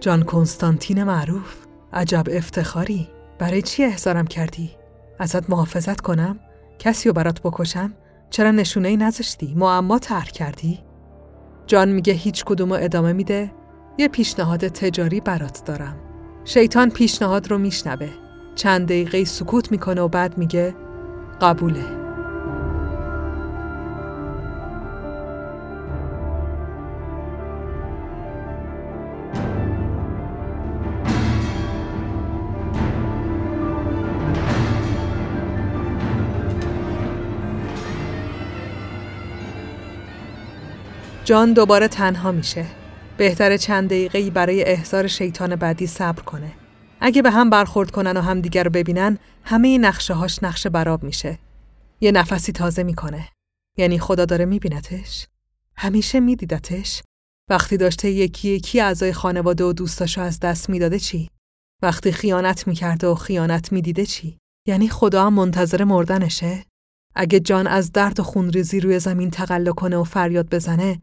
جان کنستانتین معروف. عجب افتخاری. برای چی احضارم کردی؟ ازت محافظت کنم؟ کسی رو برات بکشم؟ چرا نشونه ای نذاشتی؟ معما طرح کردی؟ جان میگه هیچ کدومو ادامه میده. یه پیشنهاد تجاری برات دارم. شیطان پیشنهاد رو میشنوه. چند دقیقه سکوت میکنه و بعد میگه قبوله. جان دوباره تنها میشه. بهتره چند دقیقه‌ای برای احضار شیطان بعدی صبر کنه. اگه به هم برخورد کنن و همدیگه رو ببینن، همه نقشه‌هاش نقشه براب میشه. یه نفسی تازه میکنه. یعنی خدا داره میبینتش؟ همیشه میدیدتش؟ وقتی داشته یکی یکی اعضای خانواده و دوستاشو از دست میداده چی؟ وقتی خیانت میکرده و خیانت میدیده چی؟ یعنی خدا هم منتظر مردنشه؟ اگه جان از درد و خونریزی روی زمین تقلا کنه و فریاد بزنه،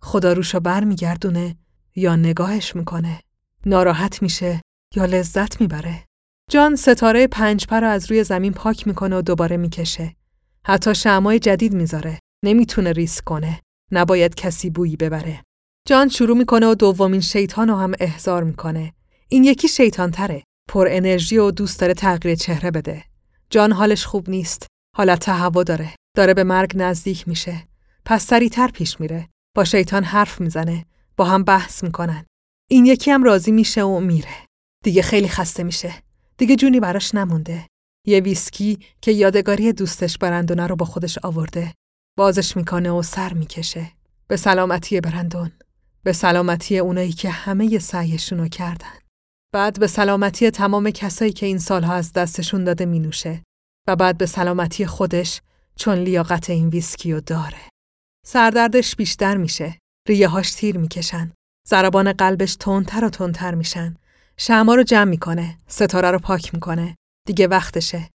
خدا روشو بر میگردونه یا نگاهش میکنه؟ ناراحت میشه یا لذت میبره؟ جان ستاره 5 پر رو از روی زمین پاک میکنه و دوباره میکشه. حتی شمعای جدید میذاره. نمیتونه ریسک کنه. نباید کسی بویی ببره. جان شروع میکنه و دومین شیطان رو هم احضار میکنه. این یکی شیطان تره. پر انرژی و دوست داره تغییر چهره بده. جان حالش خوب نیست. حالت تهوع داره. داره به مرگ نزدیک میشه. پس سریعتر پیش میره. با شیطان حرف میزنه. با هم بحث میکنن. این یکی هم راضی میشه و میره. دیگه خیلی خسته میشه. دیگه جونی براش نمونده. یه ویسکی که یادگاری دوستش برندونه رو با خودش آورده. بازش میکنه و سر میکشه. به سلامتی برندون. به سلامتی اونایی که همه سعیشون رو کردن. بعد به سلامتی تمام کسایی که این سالها از دستشون داده مینوشه. و بعد به سلامتی خودش چون لیاقت این ویسکیو داره. سردردش بیشتر میشه. ریه‌هاش تیر میکشن. ضربان قلبش تندتر و تندتر میشن. شمع‌ها رو جمع میکنه. ستاره رو پاک میکنه. دیگه وقتشه.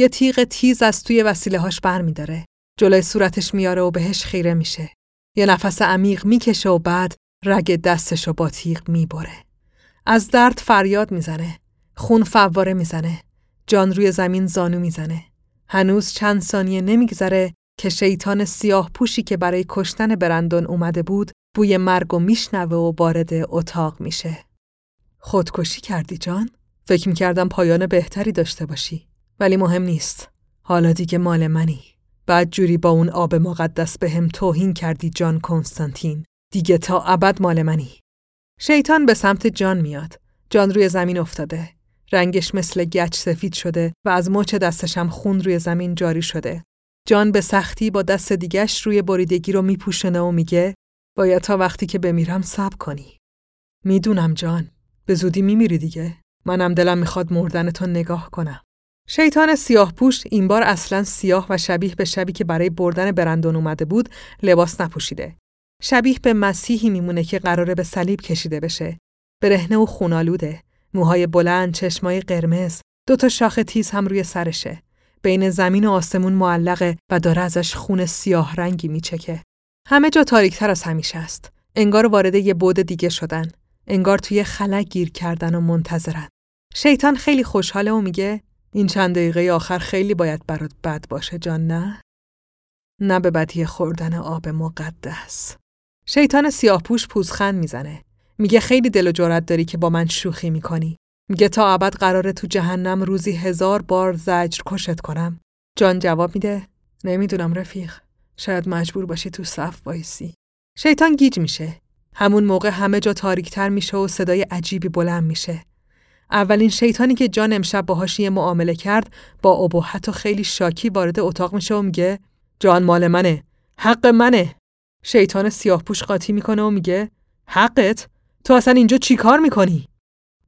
یه تیغ تیز از توی وسیله هاش برمی داره. جلوی صورتش میاره و بهش خیره میشه. یه نفس عمیق میکشه و بعد رگ دستشو با تیغ میبره. از درد فریاد میزنه. خون فواره میزنه. جان روی زمین زانو میزنه. هنوز چند ثانیه نمیگذره که شیطان سیاه پوشی که برای کشتن برندون اومده بود بوی مرگو میشنوه و وارد اتاق میشه. خودکشی کردی جان؟ فکر میکردم پایان بهتری داشته باشی. ولی مهم نیست. حالا دیگه مال منی. بعد جوری با اون آب مقدس به هم توهین کردی جان کنستانتین. دیگه تا ابد مال منی. شیطان به سمت جان میاد. جان روی زمین افتاده. رنگش مثل گچ سفید شده و از مچ دستش هم خون روی زمین جاری شده. جان به سختی با دست دیگش روی بریدگی رو میپوشونه و میگه باید تا وقتی که بمیرم صبر کنی. میدونم جان، به زودی میمیری دیگه. منم دلم میخواد مردنتو نگاه کنم. شیطان سیاه پوش این بار اصلا سیاه و شبیه به شبی که برای بردن برندون اومده بود لباس نپوشیده. شبیه به مسیحی میمونه که قراره به صلیب کشیده بشه. برهنه و خونالوده، موهای بلند، چشمای قرمز، دوتا شاخه تیز هم روی سرشه. بین زمین و آسمون معلقه و داره ازش خون سیاه رنگی میچکه. همه جا تاریکتر از همیشه است. انگار وارد یه بعد دیگه شدن. انگار توی خلا گیر کردن و منتظرن. شیطان خیلی خوشحاله و میگه این چند دقیقه آخر خیلی باید برات بد باشه جان، نه به بدی خوردن آب مقدس. شیطان سیاه‌پوش پوزخند میزنه. میگه خیلی دل و جرأت داری که با من شوخی میکنی. میگه تا ابد قراره تو جهنم روزی 1000 بار زجر کشت کنم. جان جواب میده نمیدونم رفیق، شاید مجبور باشی تو صف وایسی. شیطان گیج میشه. همون موقع همه جا تاریک‌تر میشه و صدای عجیبی بلند میشه. اولین شیطانی که جان امشب باهاش یه معامله کرد با ابهت و خیلی شاکی وارد اتاق میشه و میگه جان مال منه، حق منه. شیطان سیاه‌پوش قاطی میکنه و میگه حقت؟ تو اصلا اینجا چی کار میکنی؟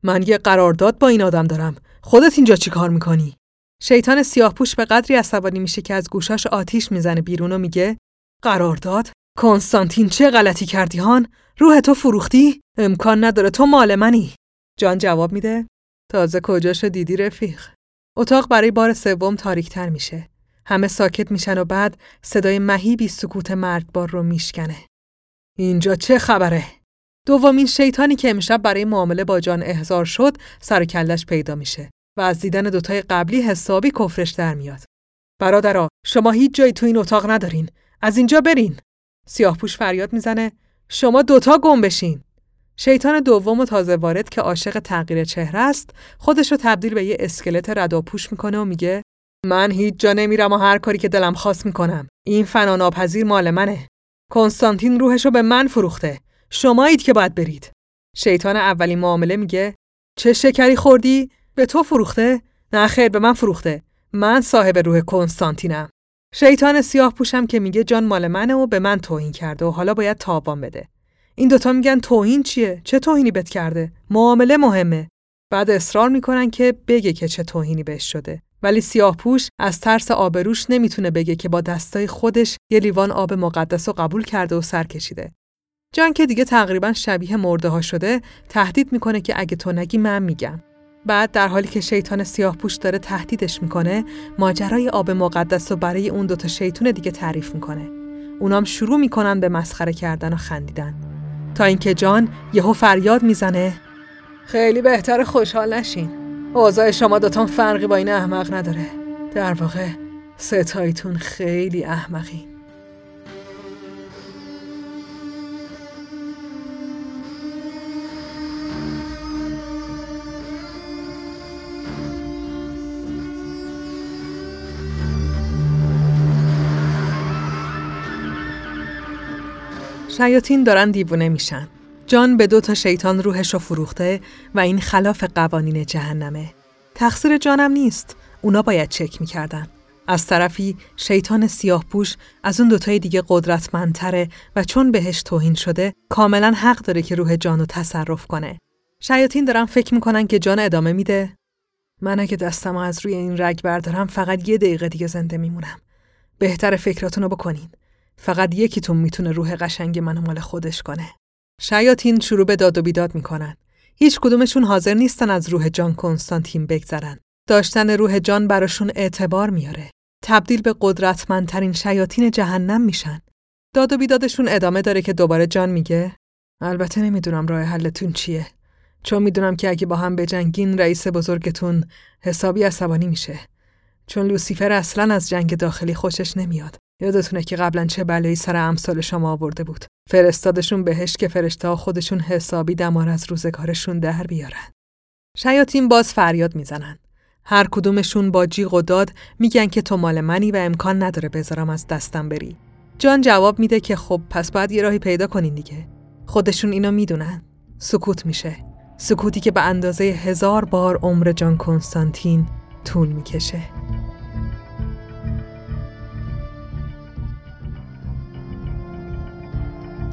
من یه قرارداد با این آدم دارم، خودت اینجا چی کار میکنی؟ شیطان سیاه‌پوش به قدری عصبانی میشه که از گوشاش آتیش میزنه بیرون و میگه قرارداد؟ کنستانتین چه غلطی کردی هان؟ روح تو فروختی؟ امکان نداره، تو مال منی. جان جواب میده تازه کجاشو دیدی رفیق. اتاق برای بار سوم تاریک‌تر میشه. همه ساکت میشن و بعد صدای مهیبی سکوت مرگبار رو میشکنه. اینجا چه خبره؟ دومین شیطانی که امشب برای معامله با جان احضار شد سر و کله‌اش پیدا میشه و از دیدن دوتای قبلی حسابی کفرش در میاد. برادرا شما هیچ جایی تو این اتاق ندارین، از اینجا برین. سیاه‌پوش فریاد میزنه شما دوتا گم بشین. شیطان دوم و تازه وارد که عاشق تغییر چهره است خودش رو تبدیل به یه اسکلت رداپوش میکنه و میگه من هیچ جا نمیرم و هر کاری که دلم خواست میکنم. این فنا ناپذیر مال منه. کنستانتین روحشو به من فروخته. شمایید که باید برید. شیطان اولین معامله میگه چه شکری خوردی؟ به تو فروخته؟ نه خیر، به من فروخته. من صاحب روح کنستانتینم. شیطان سیاه‌پوشم که میگه جان مال منه و به من توهین کرده و حالا باید تاوان بده. این دوتا میگن توهین چیه؟ چه توهینی بهت کرده؟ معامله مهمه. بعد اصرار میکنن که بگه که چه توهینی بهش شده. ولی سیاه‌پوش از ترس آبروش نمیتونه بگه که با دستای خودش یه لیوان آب مقدس رو قبول کرده و سر کشیده. جان که دیگه تقریبا شبیه مرده ها شده تهدید میکنه که اگه تو نگی من میگم. بعد در حالی که شیطان سیاه‌پوش داره تهدیدش میکنه ماجرای آب مقدس رو برای اون دوتا شیطون دیگه تعریف میکنه. اونام شروع میکنن به مسخره کردن و خندیدن تا اینکه جان یهو فریاد میزنه خیلی بهتر خوشحال نشین. اوضاع شما دوتان فرقی با این احمق نداره. در واقع ستایتون خیلی احمقین. شیاطین دارن دیوونه میشن. جان به 2 شیطان روحشو فروخته و این خلاف قوانین جهنمه. تقصیر جانم نیست. اونا باید چک میکردن. از طرفی شیطان سیاه‌پوش از اون 2 دیگه قدرتمندتره و چون بهش توهین شده کاملا حق داره که روح جانو تصرف کنه. شیاطین دارن فکر میکنن که جان ادامه میده من اگه دستم از روی این رگ بردارم فقط یه دقیقه دیگه زنده میمونم. بهتره فکراتونو بکنین. فقط یکیتون میتونه روح قشنگ منو مال خودش کنه. شیاطین شروع به داد و بیداد میکنن. هیچ کدومشون حاضر نیستن از روح جان کنستانتین بگذرن. داشتن روح جان براشون اعتبار میاره. تبدیل به قدرتمندترین شیاطین جهنم میشن. داد و بیدادشون ادامه داره که دوباره جان میگه البته نمیدونم راه حلتون چیه، چون میدونم که اگه با هم بجنگین رئیس بزرگتون حسابی عصبانی میشه، چون لوسیفر اصلاً از جنگ داخلی خوشش نمیاد. یادتونه که قبلا چه بلایی سر امثال شما آورده بود. فرستادشون بهش که فرشته‌ها خودشون حسابی دمار از روزگارشون در بیارن. شیاطین باز فریاد میزنن. هر کدومشون با جیغ و داد میگن که تو مال منی و امکان نداره بذارم از دستم بری. جان جواب میده که خب پس باید یه راهی پیدا کنین دیگه. خودشون اینو میدونن. سکوت میشه. سکوتی که به اندازه 1000 بار عمر جان کنستانتین طول میکشه.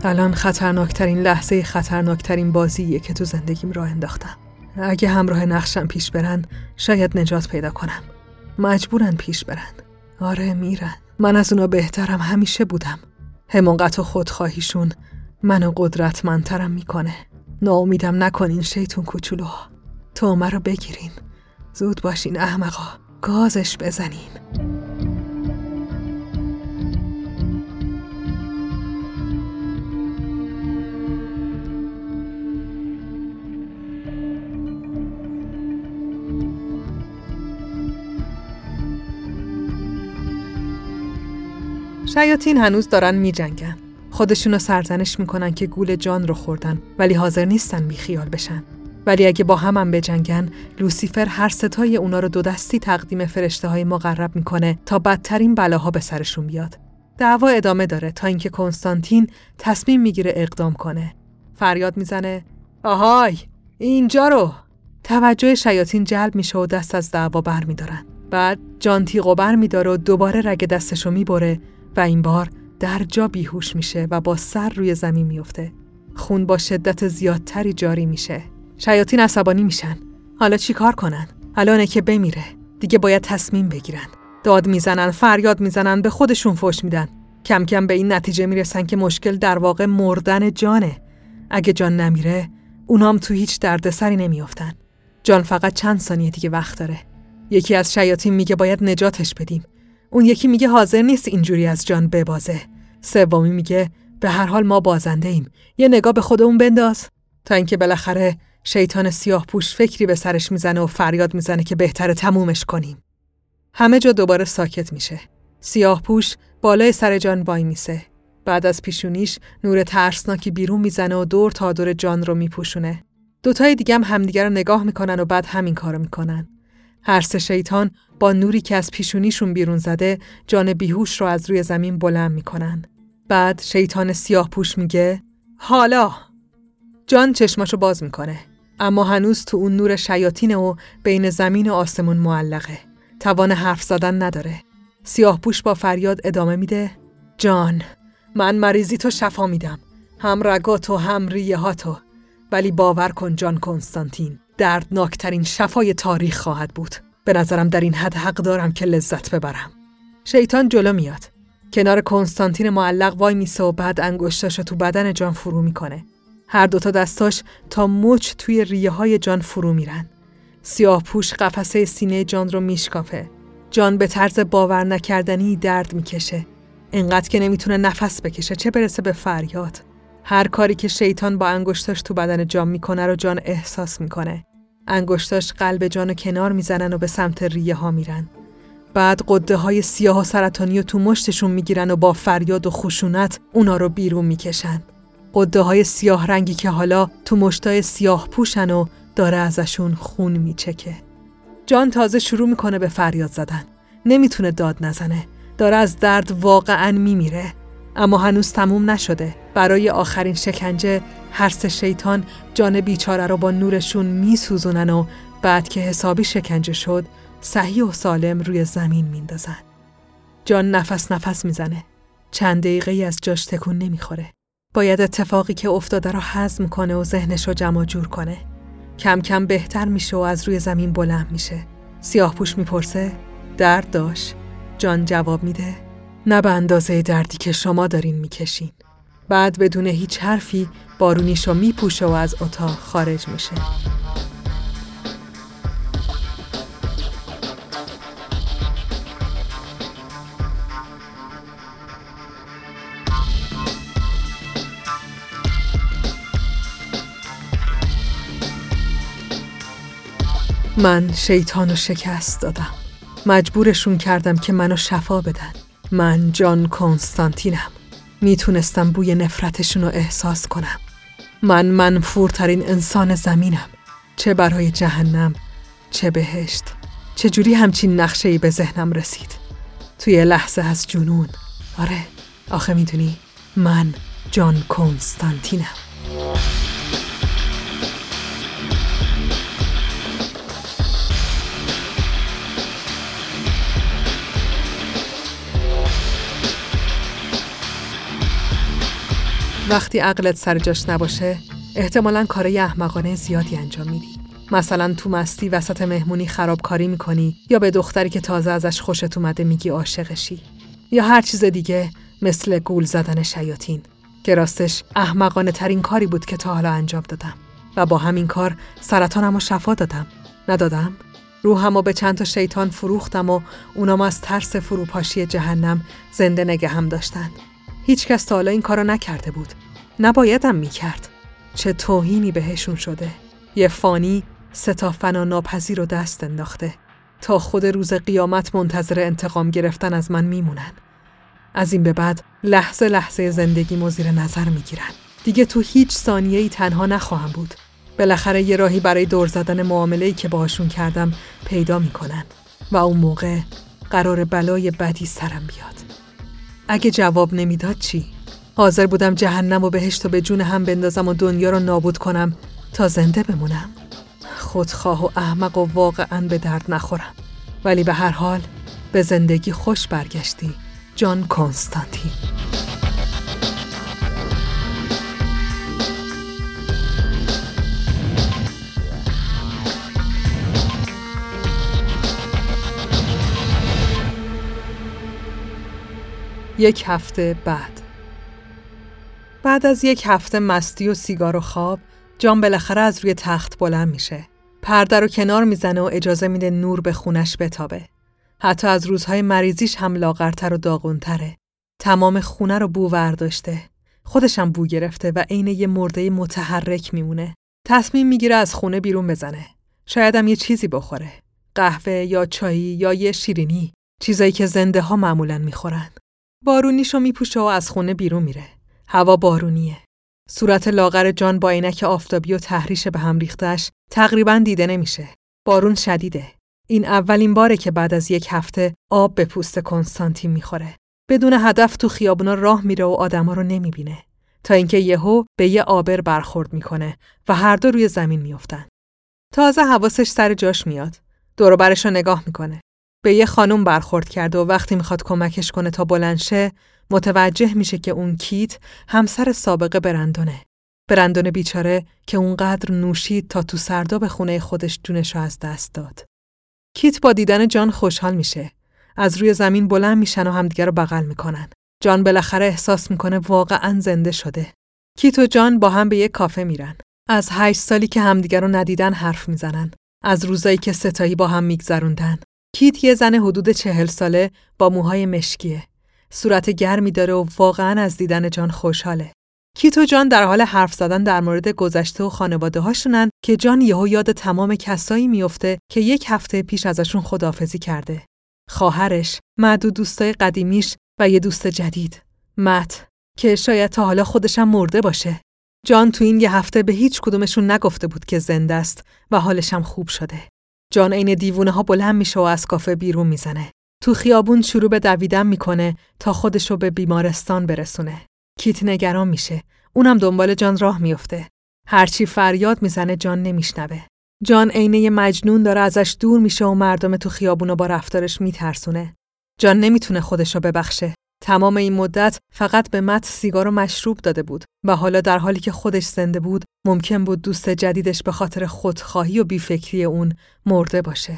الان خطرناکترین لحظه خطرناکترین بازیه که تو زندگیم راه انداختم. اگه همراه نقشم پیش برن شاید نجات پیدا کنم. مجبورن پیش برن. آره میرن. من از اونا بهترم همیشه بودم. حماقت و خودخواهیشون منو قدرتمندترم میکنه. ناامیدم نکنین شیطون کوچولوها. تومه رو بگیرین. زود باشین احمقا. گازش بزنین. شیاطین هنوز دارن می جنگن. خودشون رو سرزنش می کنن که گول جان رو خوردن، ولی حاضر نیستن بی خیال بشن. ولی اگه با هم بجنگن، لوسیفر هر ستای اونا رو دو دستی تقدیم فرشته های مقرب می کنه تا بدترین بلاها به سرشون بیاد. دعوا ادامه داره تا اینکه کنستانتین تصمیم می گیره اقدام کنه. فریاد می زنه آهای اینجا رو. توجه شیاطین جلب می شه و دست از دعوا بر می دارن. بعد جان تیغو بر می داره و دوباره رگ دستشو می بره و این بار در جا بیهوش میشه و با سر روی زمین میفته. خون با شدت زیادتری جاری میشه. شیاطین عصبانی میشن. حالا چی کار کنن؟ الانه که بمیره. دیگه باید تصمیم بگیرن. داد میزنن، فریاد میزنن، به خودشون فحش میدن. کم کم به این نتیجه میرسن که مشکل در واقع مردن جانه. اگه جان نمیره، اونام تو هیچ دردسری نمیافتن. جان فقط چند ثانیه دیگه وقت داره. یکی از شیاطین میگه باید نجاتش بدیم. اون یکی میگه حاضر نیست اینجوری از جان ببازه. سومی میگه به هر حال ما بازنده ایم. یه نگاه به خودمون بنداز. تا اینکه بالاخره شیطان سیاه‌پوش فکری به سرش میزنه و فریاد میزنه که بهتره تمومش کنیم. همه جا دوباره ساکت میشه. سیاه‌پوش بالای سر جان وای میسه. بعد از پیشونیش نور ترسناکی بیرون میزنه و دور تا دور جان رو میپوشونه. دوتای دیگه هم همدیگه رو نگاه میکنن و بعد همین کارو میکنن. هر سه شیطان با نوری که از پیشونیشون بیرون زده جان بیهوش رو از روی زمین بلند میکنن. بعد شیطان سیاه پوش میگه حالا. جان چشماشو باز میکنه، اما هنوز تو اون نور شیاطینه و بین زمین و آسمون معلقه. توان حرف زدن نداره. سیاه پوش با فریاد ادامه میده جان، من مریضی تو شفا میدم، هم رگاتو هم ریه هاتو، ولی باور کن جان کنستانتین دردناکترین شفای تاریخ خواهد بود. به نظرم در این حد حق دارم که لذت ببرم. شیطان جلو میاد. کنار کنستانتین معلق وای میسه و بعد انگشتاشو تو بدن جان فرو میکنه. هر دوتا دستاش تا مچ توی ریه های جان فرو میرن. سیاه‌پوش قفسه سینه جان رو میشکافه. جان به طرز باور نکردنی درد میکشه. انقدر که نمیتونه نفس بکشه، چه برسه به فریاد. هر کاری که شیطان با انگشتاش تو بدن جان میکنه رو جان احساس میکنه. انگشتاش قلب جانو کنار میزنن و به سمت ریه ها میرن. بعد قده های سیاه و سرطانی و تو مشتشون میگیرن و با فریاد و خشونت اونا رو بیرون میکشن. قده های سیاه رنگی که حالا تو مشتای سیاه پوشن و داره ازشون خون میچکه. جان تازه شروع میکنه به فریاد زدن. نمیتونه داد نزنه. داره از درد واقعاً میمیره. اما هنوز تموم نشده. برای آخرین شکنجه هر سه شیطان جان بیچاره رو با نورشون میسوزونن و بعد که حسابی شکنجه شد صحیح و سالم روی زمین میندازن. جان نفس نفس میزنه. چند دقیقه‌ای از جاش تکون نمیخوره. باید اتفاقی که افتاده رو هضم کنه و ذهنش رو جمع جور کنه. کم کم بهتر میشه و از روی زمین بلند میشه. سیاه‌پوش میپرسه درد داشت؟ جان جواب میده نه به اندازه دردی که شما دارین میکشین. بعد بدون هیچ حرفی بارونیشو میپوشه و از اتاق خارج میشه. من شیطانو شکست دادم. مجبورشون کردم که منو شفا بدن. من جان کنستانتینم. میتونستم بوی نفرتشون رو احساس کنم. من منفورترین انسان زمینم. چه برای جهنم، چه بهشت. چجوری همچین نقشه‌ای به ذهنم رسید؟ توی لحظه از جنون. آره، آخه میدونی من جان کنستانتینم. وقتی عقلت سر جاش نباشه، احتمالاً کارای احمقانه زیادی انجام میدی. مثلا تو مستی وسط مهمونی خرابکاری میکنی، یا به دختری که تازه ازش خوشت اومده میگی عاشقشی، یا هر چیز دیگه مثل گول زدن شیاطین، که راستش احمقانه ترین کاری بود که تا حالا انجام دادم و با همین کار سرطانمو شفا دادم. ندادم؟ روحمو به چند تا شیطان فروختم و اونام از ترس فروپاشی جهنم زنده نگهم داشتن. هیچ کس تا حالا این کارو نکرده بود. نبایدم میکرد. چه توهینی بهشون شده. یه فانی ستافنا ناپذیر رو دست انداخته. تا خود روز قیامت منتظر انتقام گرفتن از من میمونن. از این به بعد لحظه لحظه زندگیمو زیر نظر میگیرن. دیگه تو هیچ ثانیه‌ای تنها نخواهم بود. بالاخره یه راهی برای دور زدن معامله‌ای که باهاشون کردم پیدا میکنن و اون موقع قرار بلای بدی سرم بیاد. اگه جواب نمیداد چی؟ حاضر بودم جهنم و بهشت و به جون هم بندازم و دنیا رو نابود کنم تا زنده بمونم. خودخواه و احمق و واقعاً به درد نخورم. ولی به هر حال به زندگی خوش برگشتی جان کنستانتین. یک هفته بعد از یک هفته مستی و سیگار و خواب، جان بالاخره از روی تخت بلند میشه. پرده رو کنار میزنه و اجازه میده نور به خونش بتابه. حتی از روزهای مریضیش هم لاغرتر و داغونتره. تمام خونه رو بو ورداشته. خودش هم بو گرفته و عین یه مرده متحرک میمونه. تصمیم میگیره از خونه بیرون بزنه. شاید هم یه چیزی بخوره. قهوه یا چایی یا یه شیرینی، چیزایی که زنده ها معمولاً میخورن. بارونیشو میپوشه و از خونه بیرون میره. هوا بارونیه. صورت لاغر جان با عینک آفتابی و تحریش به هم ریخته‌اش تقریباً دیده نمیشه. بارون شدیده. این اولین باره که بعد از یک هفته آب به پوست کنستانتین میخوره. بدون هدف تو خیابونا راه میره و آدما رو نمیبینه، تا اینکه یهو به یه آبر برخورد میکنه و هر دو روی زمین میافتن. تازه حواسش سر جاش میاد. دور و برش رو نگاه میکنه. به یه خانم برخورد کرده و وقتی میخواد کمکش کنه تا بلند شه، متوجه میشه که اون کیت همسر سابق برندونه بیچاره که اونقدر نوشید تا تو سرداب خونه خودش جونشو از دست داد. کیت با دیدن جان خوشحال میشه. از روی زمین بلند میشن و همدیگه رو بغل میکنن. جان بالاخره احساس میکنه واقعا زنده شده. کیت و جان با هم به یه کافه میرن. از 8 سالی که همدیگه رو ندیدن حرف میزنن. از روزایی که ستایی با هم میگذروندن. کیت یه زن حدود 40 ساله با موهای مشکیه. صورت گرمی داره و واقعاً از دیدن جان خوشحاله. کیت و جان در حال حرف زدن در مورد گذشته و خانواده هاشونن که جان یهو یاد تمام کسایی میفته که یک هفته پیش ازشون خداحافظی کرده. خواهرش، مد و دوستای قدیمیش و یه دوست جدید، مت، که شاید تا حالا خودش هم مرده باشه. جان تو این یه هفته به هیچ کدومشون نگفته بود که زنده است و حالش هم خوب شده. جان عین دیوونه‌ها بلند میشه و از کافه بیرون میزنه. تو خیابون شروع به دویدن میکنه تا خودشو به بیمارستان برسونه. کیت نگران میشه. اونم دنبال جان راه میفته. هرچی فریاد میزنه جان نمیشنوه. جان عین یه مجنون داره ازش دور میشه و مردم تو خیابونو با رفتارش میترسونه. جان نمیتونه خودشو ببخشه. تمام این مدت فقط به مت سیگار و مشروب داده بود و حالا در حالی که خودش زنده بود، ممکن بود دوست جدیدش به خاطر خودخواهی و بیفکری اون مرده باشه.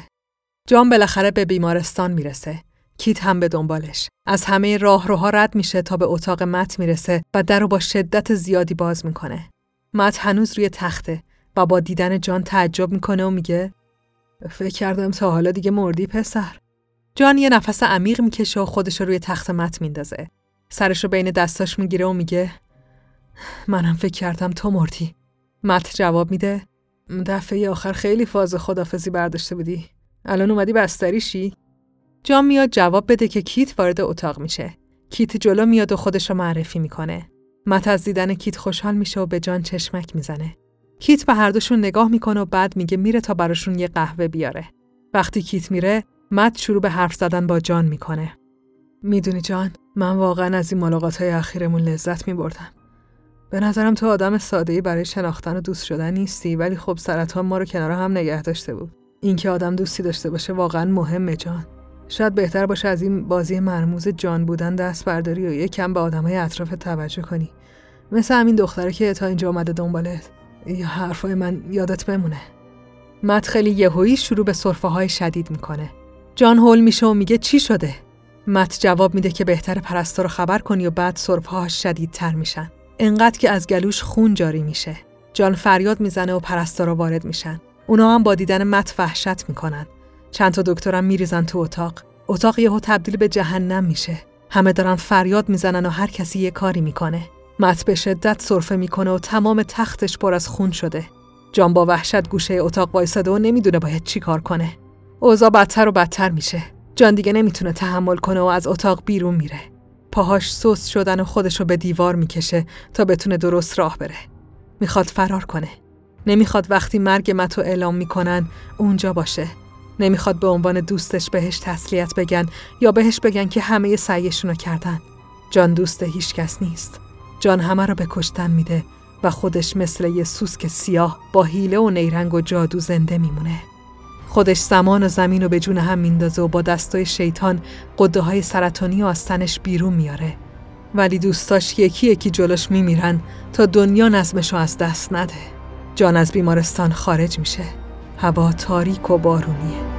جان بالاخره به بیمارستان میرسه. کیت هم به دنبالش. از همه راهروها رد میشه تا به اتاق مت میرسه و در رو با شدت زیادی باز میکنه. مت هنوز روی تخته و با دیدن جان تعجب میکنه و میگه فکر کردم تا حالا دیگه مردی پسر. جان یه نفس عمیق میکشه و خودش رو روی تخت مت میندازه. سرش رو بین دستاش میگیره و میگه منم فکر کردم تو مردی. مت جواب میده دفعه آخر خیلی فاز خدافزی برداشته بودی. الان اومدی بستری شی؟ جان میاد جواب بده که کیت وارد اتاق میشه. کیت جلو میاد و خودش رو معرفی میکنه. مت از دیدن کیت خوشحال میشه و به جان چشمک میزنه. کیت به هر دوشون نگاه میکنه و بعد میگه میره تا براشون یه قهوه بیاره. وقتی کیت میره، مت شروع به حرف زدن با جان میکنه. میدونی جان، من واقعا از این ملاقات‌های اخیرمون لذت میبردم. به نظرم تو آدم ساده‌ای برای شناختن و دوست شدن نیستی، ولی خب سرطان ما رو کنار هم نگه داشته بود. اینکه آدم دوستی داشته باشه واقعا مهمه جان. شاید بهتر باشه از این بازی مرموز جان بودن دست برداری و یکم به آدمای اطرافت توجه کنی. مثل همین دختره که تا اینجا اومده دنبالت. یا حرفای من یادت بمونه. مت خیلی یهویی شروع به سرفه‌های شدید میکنه. جان هول میشه و میگه چی شده؟ مت جواب میده که بهتره پرستارو خبر کنی و بعد سرفه‌هاش شدیدتر میشن. انقدر که از گلوش خون جاری میشه. جان فریاد میزنه و پرستارا وارد میشن. اونا هم با دیدن مت وحشت میکنن. چند تا دکترم میریزن تو اتاق. اتاق یهو تبدیل به جهنم میشه. همه دارن فریاد میزنن و هر کسی یه کاری میکنه. مت به شدت سرفه میکنه و تمام تختش پر از خون شده. جان با وحشت گوشه اتاق وایساده و نمیدونه باید چی کار کنه. اوضاع بدتر و بدتر میشه. جان دیگه نمیتونه تحمل کنه و از اتاق بیرون میره. پاهاش سست شدن و خودشو به دیوار میکشه تا بتونه درست راه بره. میخواد فرار کنه. نمیخواد وقتی مرگ متو اعلام میکنن اونجا باشه. نمیخواد به عنوان دوستش بهش تسلیت بگن یا بهش بگن که همه سعیشونو کردن. جان دوست هیچ کس نیست. جان همه رو به کشتن میده و خودش مثل یه سوسک سیاه با حیله و نیرنگ و جادو زنده میمونه. خودش زمان و زمین رو به جون هم میندازه و با دستای شیطان قده‌های سرطانی و از تنش بیرون میاره. ولی دوستاش یکی یکی جلوش میمیرن تا دنیا نظمش رو از دست نده. جان از بیمارستان خارج میشه. هوا تاریک و بارونیه.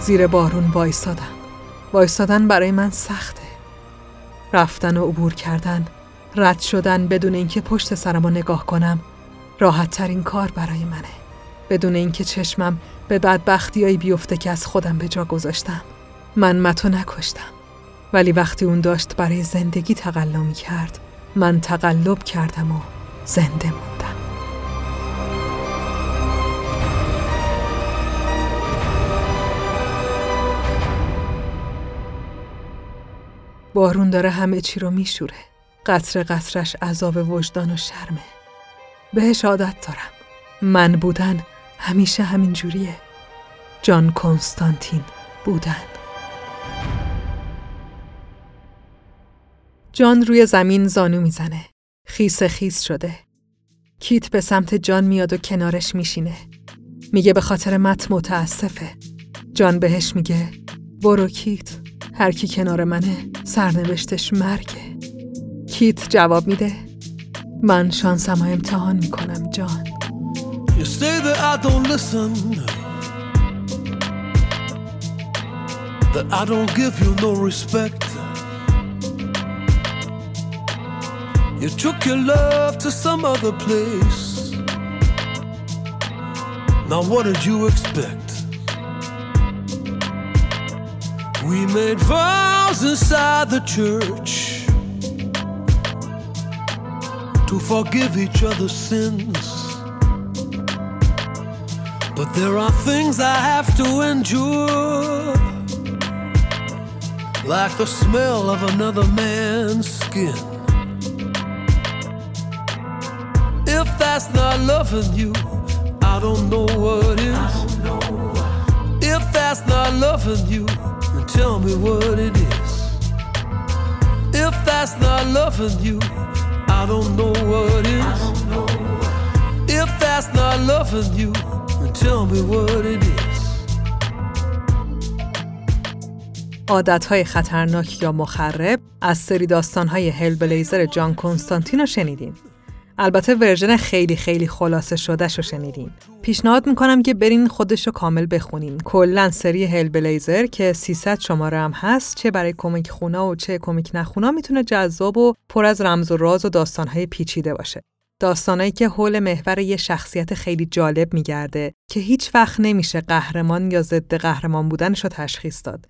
زیر بارون وایسادن برای من سخته. رفتن و عبور کردن، رد شدن بدون اینکه پشت سرمو نگاه کنم، راحت ترین کار برای منه. بدون اینکه چشمم به بدبختیایی بیفته که از خودم به جا گذاشتم. من متو نکشتم، ولی وقتی اون داشت برای زندگی تقلا می‌کرد، من تقلب کردم و زنده موندم. بارون داره همه چی رو میشوره. قطره قطرش عذاب وجدان و شرمه. بهش عادت دارم. من بودن همیشه همین جوریه. جان کنستانتین بودن. جان روی زمین زانو میزنه. خیس شده. کیت به سمت جان میاد و کنارش میشینه. میگه به خاطر مت متاسفه. جان بهش میگه برو کیت، هر کی کنار منه سرنوشتش مرگه. کیت جواب میده من شانسم رو امتحان میکنم جان. You say that I don't listen, that I don't give you no respect. You took your love to some other place. Now what did you expect? We made vows inside the church to forgive each other's sins, but there are things I have to endure, like the smell of another man's skin. If that's not loving you, I don't know what is. If that's not loving you, then tell me what it is. If that's not loving you, I don't know what is. If that's not loving you, then tell me what it is. عادت‌های خطرناک یا مخرب از سری داستان‌های هل بلیزر جان کنستانتین رو شنیدیم. البته ورژن خیلی خیلی خلاصه شده‌شو شنیدین. پیشنهاد می‌کنم که برین خودشو کامل بخونین. کلاً سری هل بلیزر که 300 شماره هم هست، چه برای کمیک خونا و چه کمیک نخونا، میتونه جذاب و پر از رمز و راز و داستان‌های پیچیده باشه. داستانایی که حول محور یه شخصیت خیلی جالب میگرده که هیچ وقت نمیشه قهرمان یا ضد قهرمان بودنشو تشخیص داد.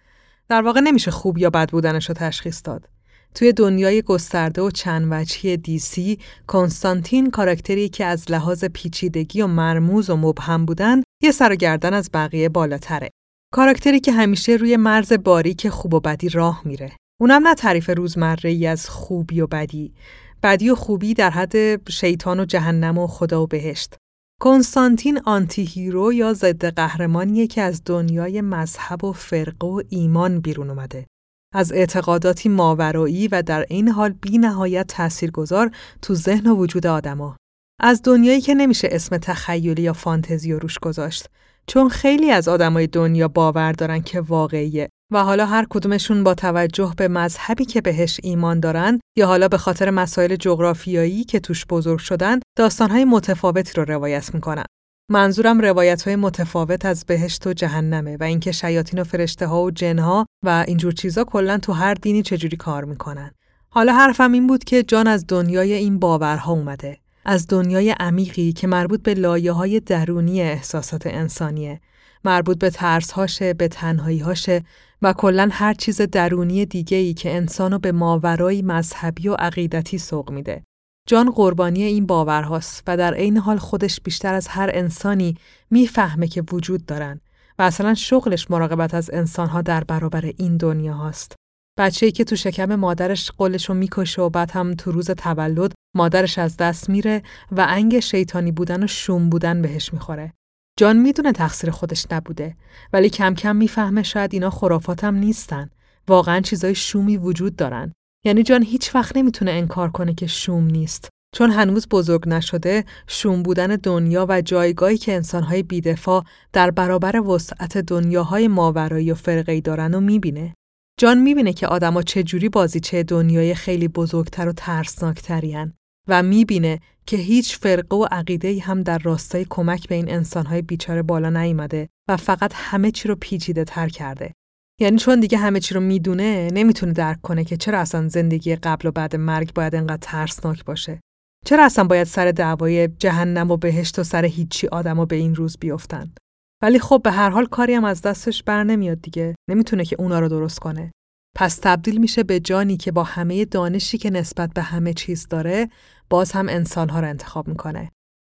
در واقع نمیشه خوب یا بد بودنشو تشخیص داد. توی دنیای گسترده و چند وجهی DC، کنستانتین کاراکتری که از لحاظ پیچیدگی و مرموز و مبهم بودن یه سر و گردن از بقیه بالاتره. کاراکتری که همیشه روی مرز باریک خوب و بدی راه میره. اونم نه تعریف روزمره‌ای از خوبی و بدی. بدی و خوبی در حد شیطان و جهنم و خدا و بهشت. کنستانتین آنتی هیرو یا ضد قهرمانیه که از دنیای مذهب و فرقه و ایمان بیرون اومده. از اعتقاداتی ماورایی و در این حال بی نهایت تأثیرگذار تو ذهن و وجود آدما. از دنیایی که نمیشه اسم تخیلی یا فانتزی رو روش گذاشت، چون خیلی از آدمای دنیا باور دارن که واقعیه و حالا هر کدومشون با توجه به مذهبی که بهش ایمان دارن یا حالا به خاطر مسائل جغرافیایی که توش بزرگ شدن، داستانهای متفاوتی رو روایت میکنن. منظورم روایت‌های متفاوت از بهشت و جهنمه و اینکه شیاطین و فرشته‌ها و جن‌ها و اینجور چیزا کلاً تو هر دینی چجوری کار میکنن. حالا حرفم این بود که جان از دنیای این باورها اومده، از دنیای عمیقی که مربوط به لایه‌های درونی احساسات انسانیه، مربوط به ترس‌هاشه، به تنهایی‌هاشه و کلاً هر چیز درونی دیگه‌ای که انسانو به ماورای مذهبی و عقیدتی سوق میده. جان قربانی این باورهاست و در عین حال خودش بیشتر از هر انسانی میفهمه که وجود دارن و اصلا شغلش مراقبت از انسانها در برابر این دنیا هاست. بچه‌ای که تو شکم مادرش قلشو میکشه و بعد هم تو روز تولد مادرش از دست میره و انگ شیطانی بودن و شوم بودن بهش میخوره. جان میدونه تقصیر خودش نبوده، ولی کم کم میفهمه شاید اینا خرافاتم نیستن، واقعا چیزای شومی وجود دارن. یعنی جان هیچ وقت نمیتونه انکار کنه که شوم نیست، چون هنوز بزرگ نشده. شوم بودن دنیا و جایگاهی که انسانهای بی‌دفاع در برابر وسعت دنیاهای ماورایی و فرقه‌ای دارن و میبینه. جان میبینه که آدما چجوری بازیچه دنیای خیلی بزرگتر و ترسناکترین و میبینه که هیچ فرقه و عقیده‌ای هم در راستای کمک به این انسانهای بیچاره بالا نیامده و فقط همه چی رو پیچیده‌تر کرده. یعنی چون دیگه همه چی رو میدونه، نمیتونه درک کنه که چرا اصلا زندگی قبل و بعد مرگ باید انقدر ترسناک باشه. چرا اصلا باید سر دعوای جهنم و بهشت و سر هیچی آدما به این روز بیافتن. ولی خب به هر حال کاری هم از دستش بر نمیاد دیگه، نمیتونه که اونا رو درست کنه. پس تبدیل میشه به جانی که با همه دانشی که نسبت به همه چیز داره، باز هم انسان‌ها رو انتخاب میکنه.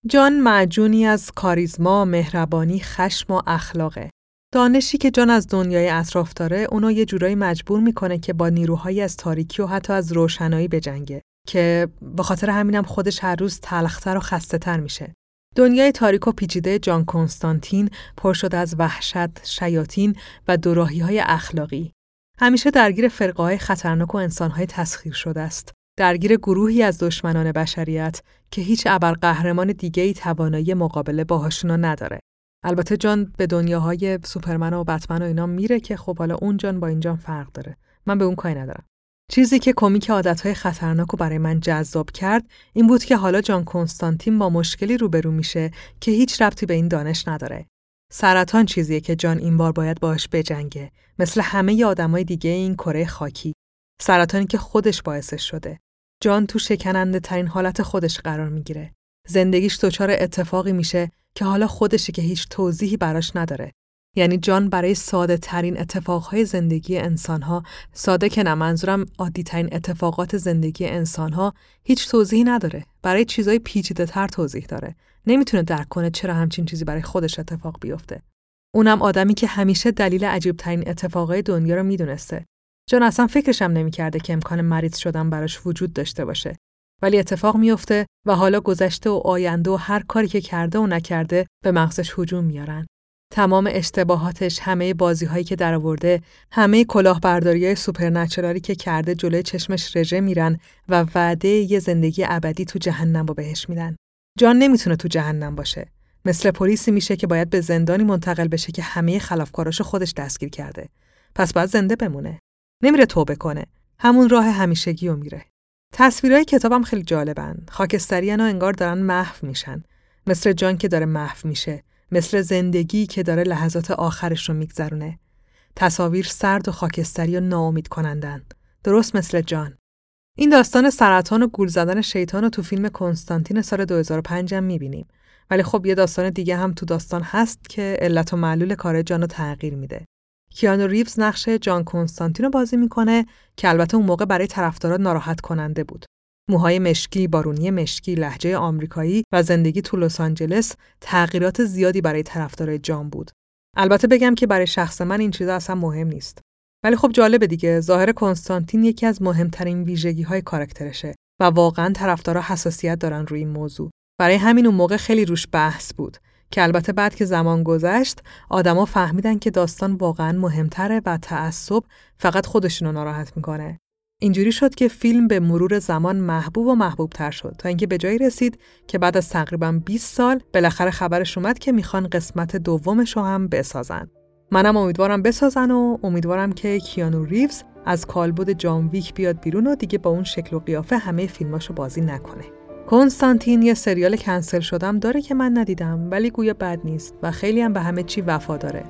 جان معجونی از کاریزما، مهربانی، خشم و اخلاقه. دانشی که جان از دنیای اطراف داره، اونو یه جورایی مجبور میکنه که با نیروهایی از تاریکی و حتی از روشنایی بجنگه، که به خاطر همینم خودش هر روز تلختر و خسته‌تر میشه. دنیای تاریک و پیچیده جان کنستانتین پر شده از وحشت، شیاطین و دوراهی‌های اخلاقی. همیشه درگیر فرقه‌های خطرناک و انسان‌های تسخیر شده است، درگیر گروهی از دشمنان بشریت که هیچ ابرقهرمان دیگه‌ای توانایی مقابله باهاشونا نداره. البته جان به دنیاهای سوپرمن و بتمن و اینا میره که خب حالا اون جان با این جان فرق داره. من به اون کاری ندارم. چیزی که کمیک عادتهای خطرناک رو برای من جذاب کرد این بود که حالا جان کنستانتین با مشکلی روبرو میشه که هیچ ربطی به این دانش نداره. سرطان چیزیه که جان این بار باید باهاش بجنگه، مثل همه آدمای دیگه این کره خاکی. سرطانی که خودش باعثش شده. جان تو شکننده ترین حالت خودش قرار میگیره. زندگیش دچار اتفاقی میشه که حالا خودشه که هیچ توضیحی براش نداره. یعنی جان برای ساده ترین اتفاقهای زندگی انسانها، ساده که نه، منظورم عادی ترین اتفاقات زندگی انسانها، هیچ توضیحی نداره. برای چیزای پیچیده تر توضیح داره. نمیتونه درک کنه چرا همچین چیزی برای خودش اتفاق بیفته. اونم آدمی که همیشه دلیل عجیب ترین اتفاقای دنیا رو میدونسته. جان اصلا فکرش هم نمیکرده که امکان مریض شدن براش وجود داشته باشه. ولی اتفاق میفته و حالا گذشته و آینده و هر کاری که کرده و نکرده به مغزش هجوم میارن. تمام اشتباهاتش، همه بازی‌هایی که درآورده، همه کلاهبرداری‌های سوپرنچرالی که کرده جلوی چشمش رژه میرن و وعده یه زندگی ابدی تو جهنم رو بهش میدن. جان نمیتونه تو جهنم باشه. مثل پلیسی میشه که باید به زندانی منتقل بشه که همه خلافکاراشو خودش دستگیر کرده. پس باید زنده بمونه. نمیره توبه کنه. همون راه همیشگی رو میره. تصویرهای کتابم خیلی جالبن. خاکستریان و انگار دارن محو میشن. مثل جان که داره محو میشه. مثل زندگی که داره لحظات آخرش رو میگذرونه. تصاویر سرد و خاکستری و ناامید کنندن. درست مثل جان. این داستان سرطان و گول زدن شیطان رو تو فیلم کنستانتین سال 2005 هم می‌بینیم. ولی خب یه داستان دیگه هم تو داستان هست که علت و معلول کار جانو تغییر میده. کیانو ریوز نقش جان کنستانتین رو بازی میکنه که البته اون موقع برای طرفدارا ناراحت کننده بود. موهای مشکی، بارونی مشکی، لهجه آمریکایی و زندگی تو لس آنجلس تغییرات زیادی برای طرفدارای جان بود. البته بگم که برای شخص من این چیزا اصلا مهم نیست. ولی خب جالبه دیگه، ظاهر کنستانتین یکی از مهمترین ویژگی‌های کاراکترشه و واقعاً طرفدارا حساسیت دارن روی این موضوع. برای همین اون موقع خیلی روش بحث بود که البته بعد که زمان گذشت آدما فهمیدن که داستان واقعاً مهمتره و تعصب فقط خودشونو ناراحت میکنه. اینجوری شد که فیلم به مرور زمان محبوب و محبوب‌تر شد تا اینکه به جایی رسید که بعد از تقریباً 20 سال بالاخره خبرش اومد که میخوان قسمت دومش رو هم بسازن. منم امیدوارم بسازن و امیدوارم که کیانو ریوز از کالبد جان ویک بیاد بیرون و دیگه با اون شکل و قیافه همه فیلماشو بازی نکنه. کنستانتین یه سریال کنسل شدم داره که من ندیدم، ولی گویا بد نیست و خیلی هم به همه چی وفاداره.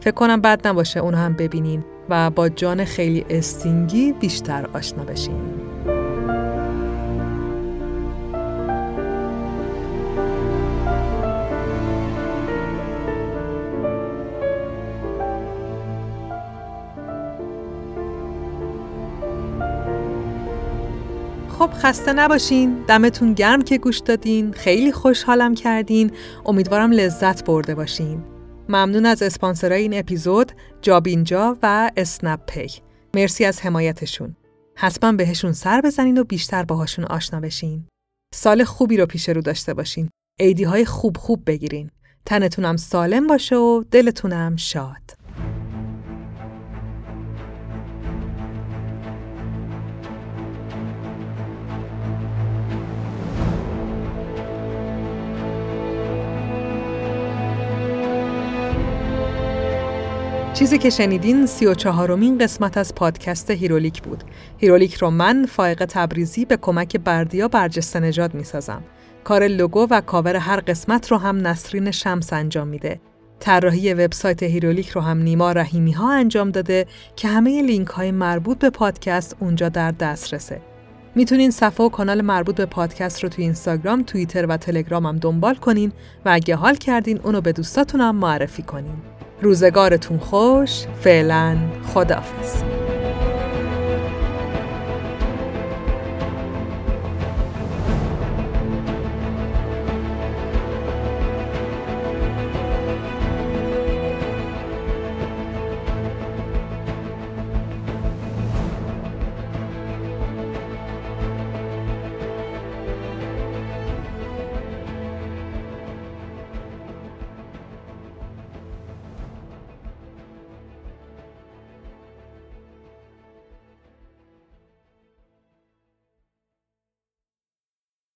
فکر کنم بد نباشه اون هم ببینین و با جان خیلی استینگی بیشتر آشنا بشین. خب خسته نباشین، دمتون گرم که گوش دادین، خیلی خوشحالم کردین، امیدوارم لذت برده باشین. ممنون از اسپانسرای این اپیزود، جابینجا و اسنپ پی. مرسی از حمایتشون. حتما بهشون سر بزنین و بیشتر باهاشون آشنا بشین. سال خوبی رو پیش رو داشته باشین. عیدی‌های خوب خوب بگیرین. تنتونم سالم باشه و دلتونم شاد. چیزی که شنیدین 34مین قسمت از پادکست هیرولیک بود. هیرولیک رو من فائقه تبریزی به کمک بردیا برجسته نژاد میسازم. کار لوگو و کاور هر قسمت رو هم نسرین شمس انجام میده. طراحی وبسایت هیرولیک رو هم نیما رحیمی ها انجام داده که همه لینک های مربوط به پادکست اونجا در دسترسه. میتونین صفحه و کانال مربوط به پادکست رو تو اینستاگرام، توییتر و تلگرام هم دنبال کنین و اگه حال کردین اونو به دوستاتون هم معرفی کنین. روزگارتون خوش، فعلاً خداحافظ.